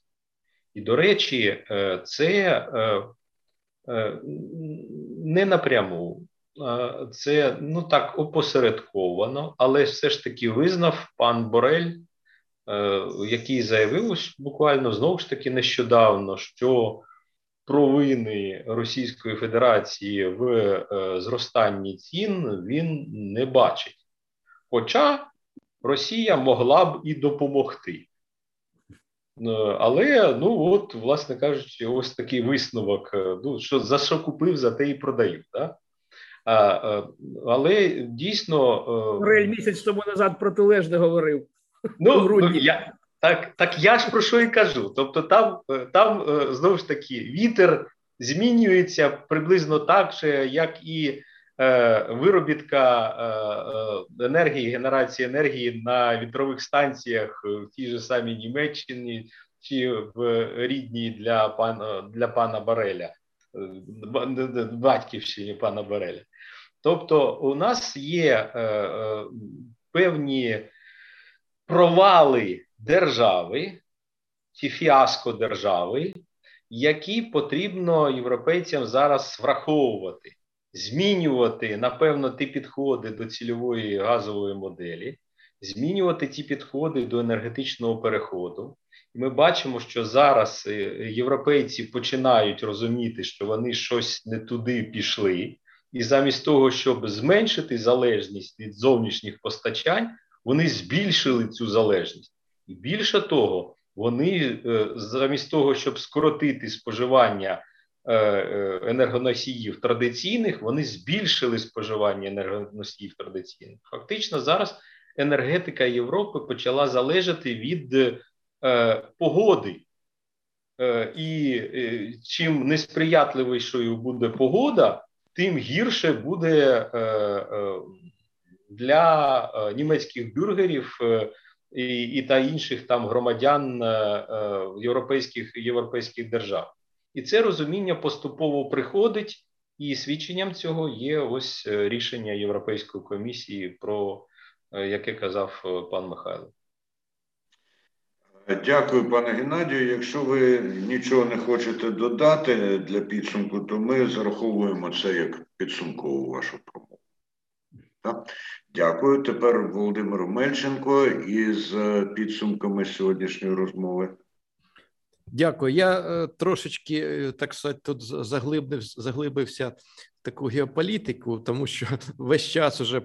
І, до речі, це не напряму, це, ну так, опосередковано, але все ж таки визнав пан Борель, який заявив буквально знову ж таки нещодавно, що провини Російської Федерації в зростанні цін він не бачить. Хоча Росія могла б і допомогти. Але, ну от, власне кажучи, ось такий висновок, ну, що за що купив, за те і продаю. Да? Але дійсно... Борель місяць тому назад протилежно говорив. Ну, так я ж про що і кажу. Тобто там, знову ж таки, вітер змінюється приблизно так же, як і виробітка енергії, генерації енергії на вітрових станціях в тій же самій Німеччині чи в рідній для пана Бореля, батьківщині пана Бореля. Тобто у нас є певні провали держави, чи фіаско держави, які потрібно європейцям зараз враховувати, змінювати, напевно, ті підходи до цільової газової моделі, змінювати ті підходи до енергетичного переходу. Ми бачимо, що зараз європейці починають розуміти, що вони щось не туди пішли, і замість того, щоб зменшити залежність від зовнішніх постачань, вони збільшили цю залежність. І більше того, вони замість того, щоб скоротити споживання енергоносіїв традиційних, вони збільшили споживання енергоносіїв традиційних. Фактично зараз енергетика Європи почала залежати від погоди. І чим несприятливішою буде погода, тим гірше буде для німецьких бюргерів та інших там громадян європейських держав. І це розуміння поступово приходить, і свідченням цього є ось рішення Європейської комісії, про яке казав пан Михайло. Дякую, пане Геннадію. Якщо ви нічого не хочете додати для підсумку, то ми зараховуємо це як підсумкову вашу промову. Так? Дякую. Тепер Володимиру Мельченко із підсумками сьогоднішньої розмови. Дякую. Я трошечки, так сказати, тут заглибився в таку геополітику, тому що весь час уже,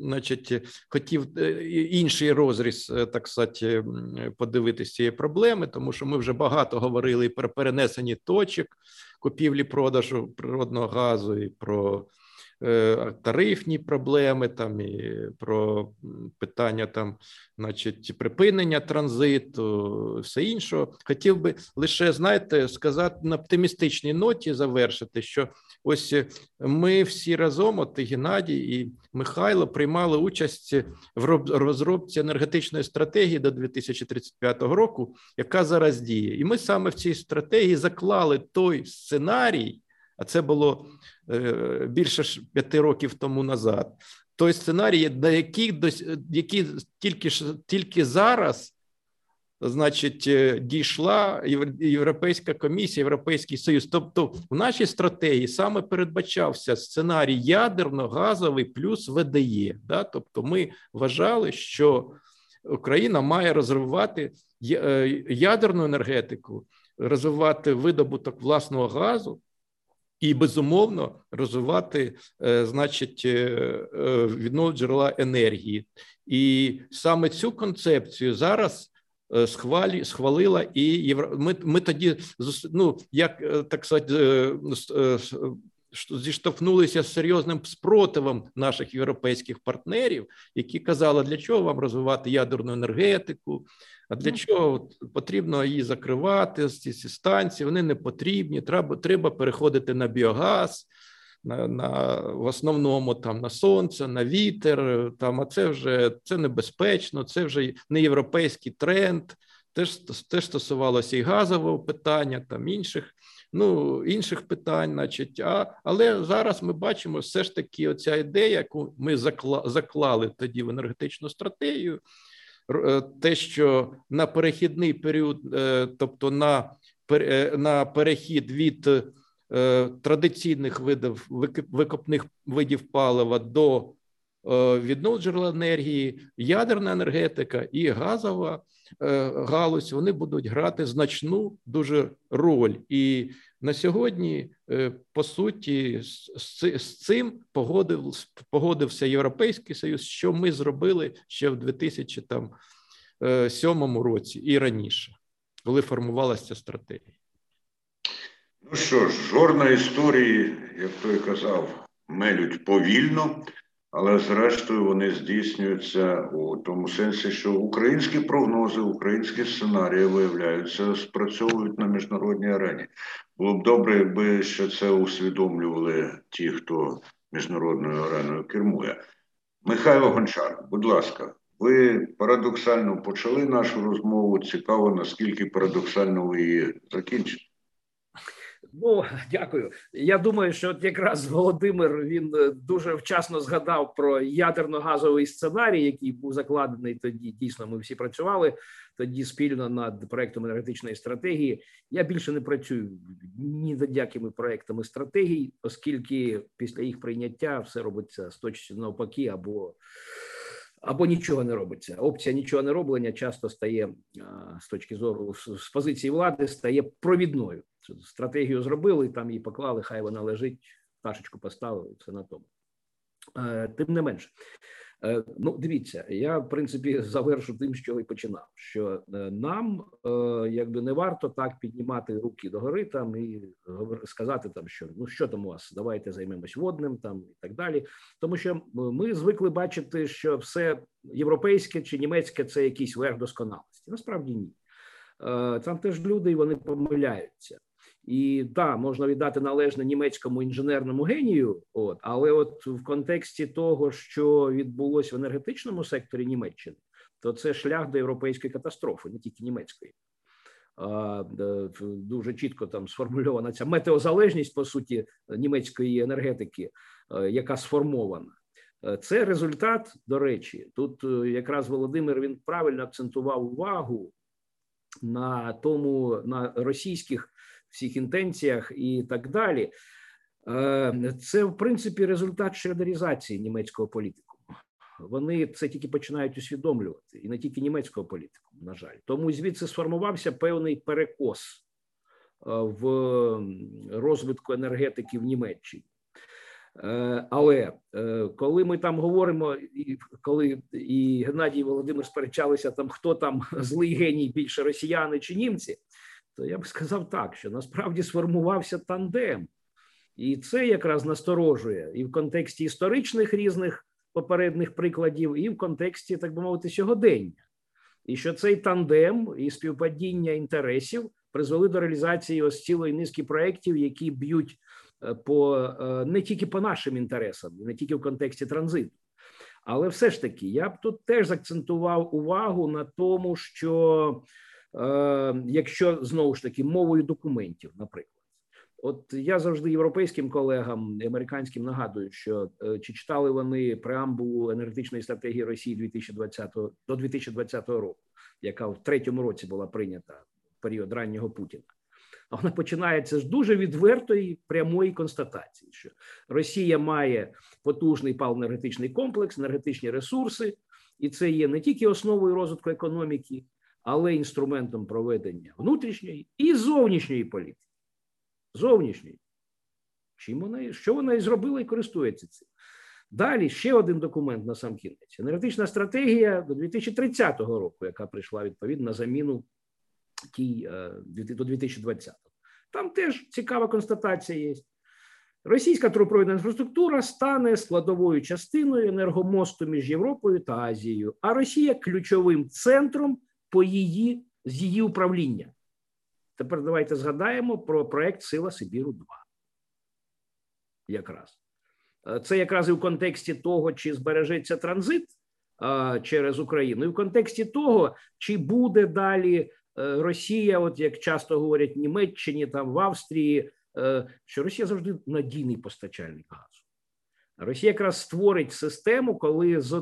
значить, хотів інший розріз, так сказати, подивитися цієї проблеми, тому що ми вже багато говорили і про перенесені точок купівлі-продажу природного газу, і про тарифні проблеми, там, і про питання там, значить, припинення транзиту, все інше. Хотів би лише, знаєте, сказати на оптимістичній ноті завершити, що ось ми всі разом, от і Геннадій, і Михайло, приймали участь в розробці енергетичної стратегії до 2035 року, яка зараз діє. І ми саме в цій стратегії заклали той сценарій, а це було більше 5 років тому назад. Той сценарій, на який тільки зараз, значить, дійшла Європейська комісія, Європейський Союз. Тобто в нашій стратегії саме передбачався сценарій ядерно-газовий плюс ВДЕ. Да? Тобто ми вважали, що Україна має розвивати ядерну енергетику, розвивати видобуток власного газу, і, безумовно, розвивати, значить, відновлювальні джерела енергії. І саме цю концепцію зараз схвалила і ми тоді, ну, як, так сказати, зіштовхнулися з серйозним спротивом наших європейських партнерів, які казали, для чого вам розвивати ядерну енергетику, а для чого потрібно її закривати, ці станції, вони не потрібні, треба переходити на біогаз, в основному там на сонце, на вітер, там, а це вже це небезпечно, це вже не європейський тренд, теж стосувалося і газового питання, там інших питань, значить, але зараз ми бачимо все ж таки оця ідея, яку ми заклали тоді в енергетичну стратегію, те, що на перехідний період, тобто на перехід від традиційних видів викопних видів палива до відновлювальних джерел енергії, ядерна енергетика і газова галузь, вони будуть грати значну дуже роль. І на сьогодні, по суті, з цим погодився Європейський Союз, що ми зробили ще в 2007 році і раніше, коли формувалася стратегія. Ну що ж, жорна історії, як той казав, мелють повільно, але зрештою вони здійснюються у тому сенсі, що українські прогнози, українські сценарії, виявляються, спрацьовують на міжнародній арені. Було б добре, якби ще це усвідомлювали ті, хто міжнародною ареною кермує. Михайло Гончар, будь ласка, ви парадоксально почали нашу розмову. Цікаво, наскільки парадоксально ви її закінчите. Ну, дякую. Я думаю, що от якраз Володимир, він дуже вчасно згадав про ядерно-газовий сценарій, який був закладений тоді. Дійсно, ми всі працювали тоді спільно над проектом енергетичної стратегії. Я більше не працюю ні над якими проектами стратегій, оскільки після їх прийняття все робиться з точки навпаки або нічого не робиться. Опція нічого не роблення часто стає, з точки зору, з позиції влади, стає провідною. Стратегію зробили, там її поклали, хай вона лежить, пташечку поставили, все на тому. Тим не менше, ну, дивіться, я, в принципі, завершу тим, з чого і починав, що нам, якби, не варто так піднімати руки догори там і сказати там, що, ну, що там у вас, давайте займемось водним там і так далі, тому що ми звикли бачити, що все європейське чи німецьке – це якийсь верх досконалості. Насправді ні. Там теж люди, і вони помиляються. І да, можна віддати належне німецькому інженерному генію, але в контексті того, що відбулось в енергетичному секторі Німеччини, то це шлях до європейської катастрофи, не тільки німецької. Дуже чітко там сформульована ця метеозалежність, по суті, німецької енергетики, яка сформована. Це результат, до речі, тут якраз Володимир, він правильно акцентував увагу на тому, на російських всіх інтенціях і так далі. Це, в принципі, результат шредерізації німецького політику. Вони це тільки починають усвідомлювати, і не тільки німецького політику, на жаль. Тому звідси сформувався певний перекос в розвитку енергетики в Німеччині. Але коли ми там говоримо, коли і Геннадій, і Володимир сперечалися, там, хто там злий геній, більше росіяни чи німці, то я б сказав так, що насправді сформувався тандем. І це якраз насторожує і в контексті історичних різних попередніх прикладів, і в контексті, так би мовити, сьогодення. І що цей тандем і співпадіння інтересів призвели до реалізації ось цілої низки проєктів, які б'ють не тільки по нашим інтересам, не тільки в контексті транзиту. Але все ж таки, я б тут теж закцентував увагу на тому, що якщо, знову ж таки, мовою документів, наприклад. От я завжди європейським колегам, американським нагадую, що чи читали вони преамбулу енергетичної стратегії Росії 2020, до 2020 року, яка в 2003 році була прийнята в період раннього Путіна. А вона починається з дуже відвертої прямої констатації, що Росія має потужний паливно-енергетичний комплекс, енергетичні ресурси, і це є не тільки основою розвитку економіки, але й інструментом проведення внутрішньої і зовнішньої політики. Зовнішньої. Що вона і зробила, і користується цим. Далі ще один документ на сам кінець. Енергетична стратегія до 2030 року, яка прийшла відповідно на заміну до 2020-го. Там теж цікава констатація є. Російська трубопровідна інфраструктура стане складовою частиною енергомосту між Європою та Азією, а Росія ключовим центром з її управління. Тепер давайте згадаємо про проект «Сила Сибіру 2». Якраз. Це якраз і в контексті того, чи збережеться транзит через Україну, і в контексті того, чи буде далі Росія, от як часто говорять в Німеччині, там в Австрії, що Росія завжди надійний постачальник газу. Росія якраз створить систему, коли з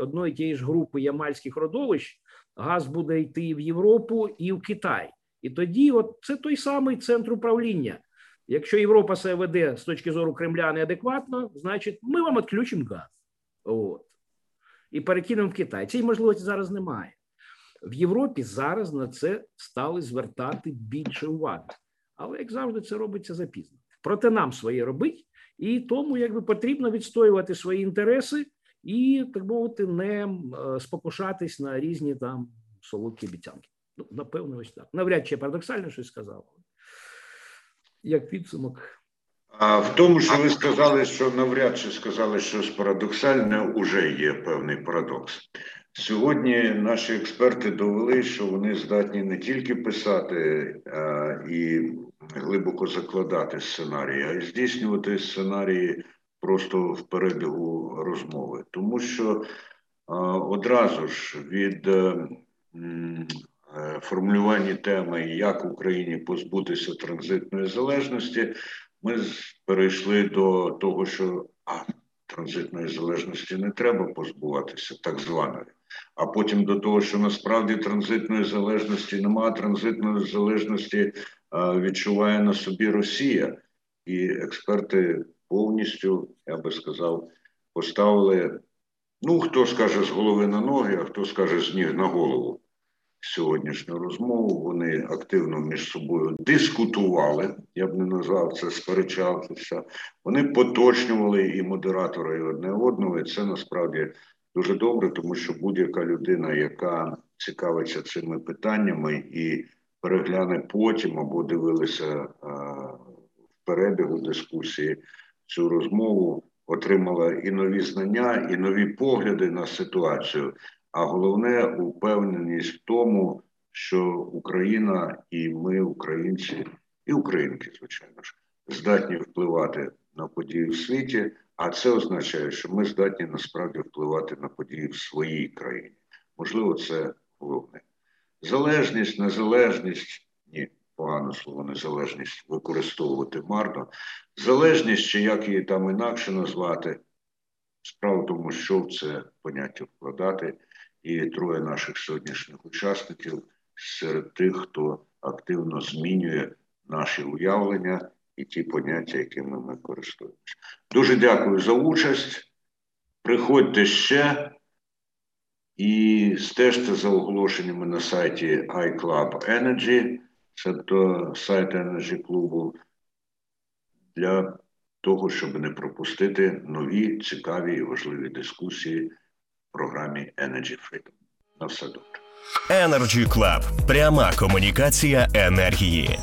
одної тієї ж групи ямальських родовищ газ буде йти і в Європу, і в Китай. І тоді це той самий центр управління. Якщо Європа себе веде з точки зору Кремля неадекватно, значить, ми вам відключимо газ. І перекинемо в Китай. Цієї можливості зараз немає. В Європі зараз на це стали звертати більше уваги. Але, як завжди, це робиться запізно. Проте нам своє робить, і тому, якби, потрібно відстоювати свої інтереси і, так мовити, не спокушатись на різні там солодкі обіцянки. Ну, напевно, ось так. Навряд чи я парадоксально щось сказав. Як підсумок. А в тому, що ви сказали, що навряд чи сказали щось парадоксальне, уже є певний парадокс. Сьогодні наші експерти довели, що вони здатні не тільки писати і глибоко закладати сценарії, а й здійснювати сценарії просто в перебігу розмови. Тому що одразу ж від формулювання теми, як Україні позбутися транзитної залежності, ми перейшли до того, що транзитної залежності не треба позбуватися, так званої. А потім до того, що насправді транзитної залежності немає, транзитної залежності відчуває на собі Росія. І експерти повністю, я би сказав, поставили, хто скаже з голови на ноги, а хто скаже з ніг на голову. Сьогоднішню розмову вони активно між собою дискутували, я б не назвав це, сперечалися. Вони поточнювали і модератора, і одне одного, і це насправді дуже добре, тому що будь-яка людина, яка цікавиться цими питаннями і перегляне потім або дивилася в перебігу дискусії цю розмову, отримала і нові знання, і нові погляди на ситуацію. А головне – упевненість в тому, що Україна і ми, українці, і українки, звичайно ж, здатні впливати на події в світі, а це означає, що ми здатні насправді впливати на події в своїй країні. Можливо, це головне. Залежність, незалежність, ні, погане слово незалежність використовувати марно. Залежність, чи як її там інакше назвати, справа в тому, що в це поняття вкладати. І троє наших сьогоднішніх учасників серед тих, хто активно змінює наші уявлення і ті поняття, якими ми користуємося. Дуже дякую за участь. Приходьте ще і стежте за оголошеннями на сайті iClub Energy. Це сайт Energy Club для того, щоб не пропустити нові, цікаві і важливі дискусії в програмі Energy Freedom. На все добре. Energy Club. Пряма комунікація енергії.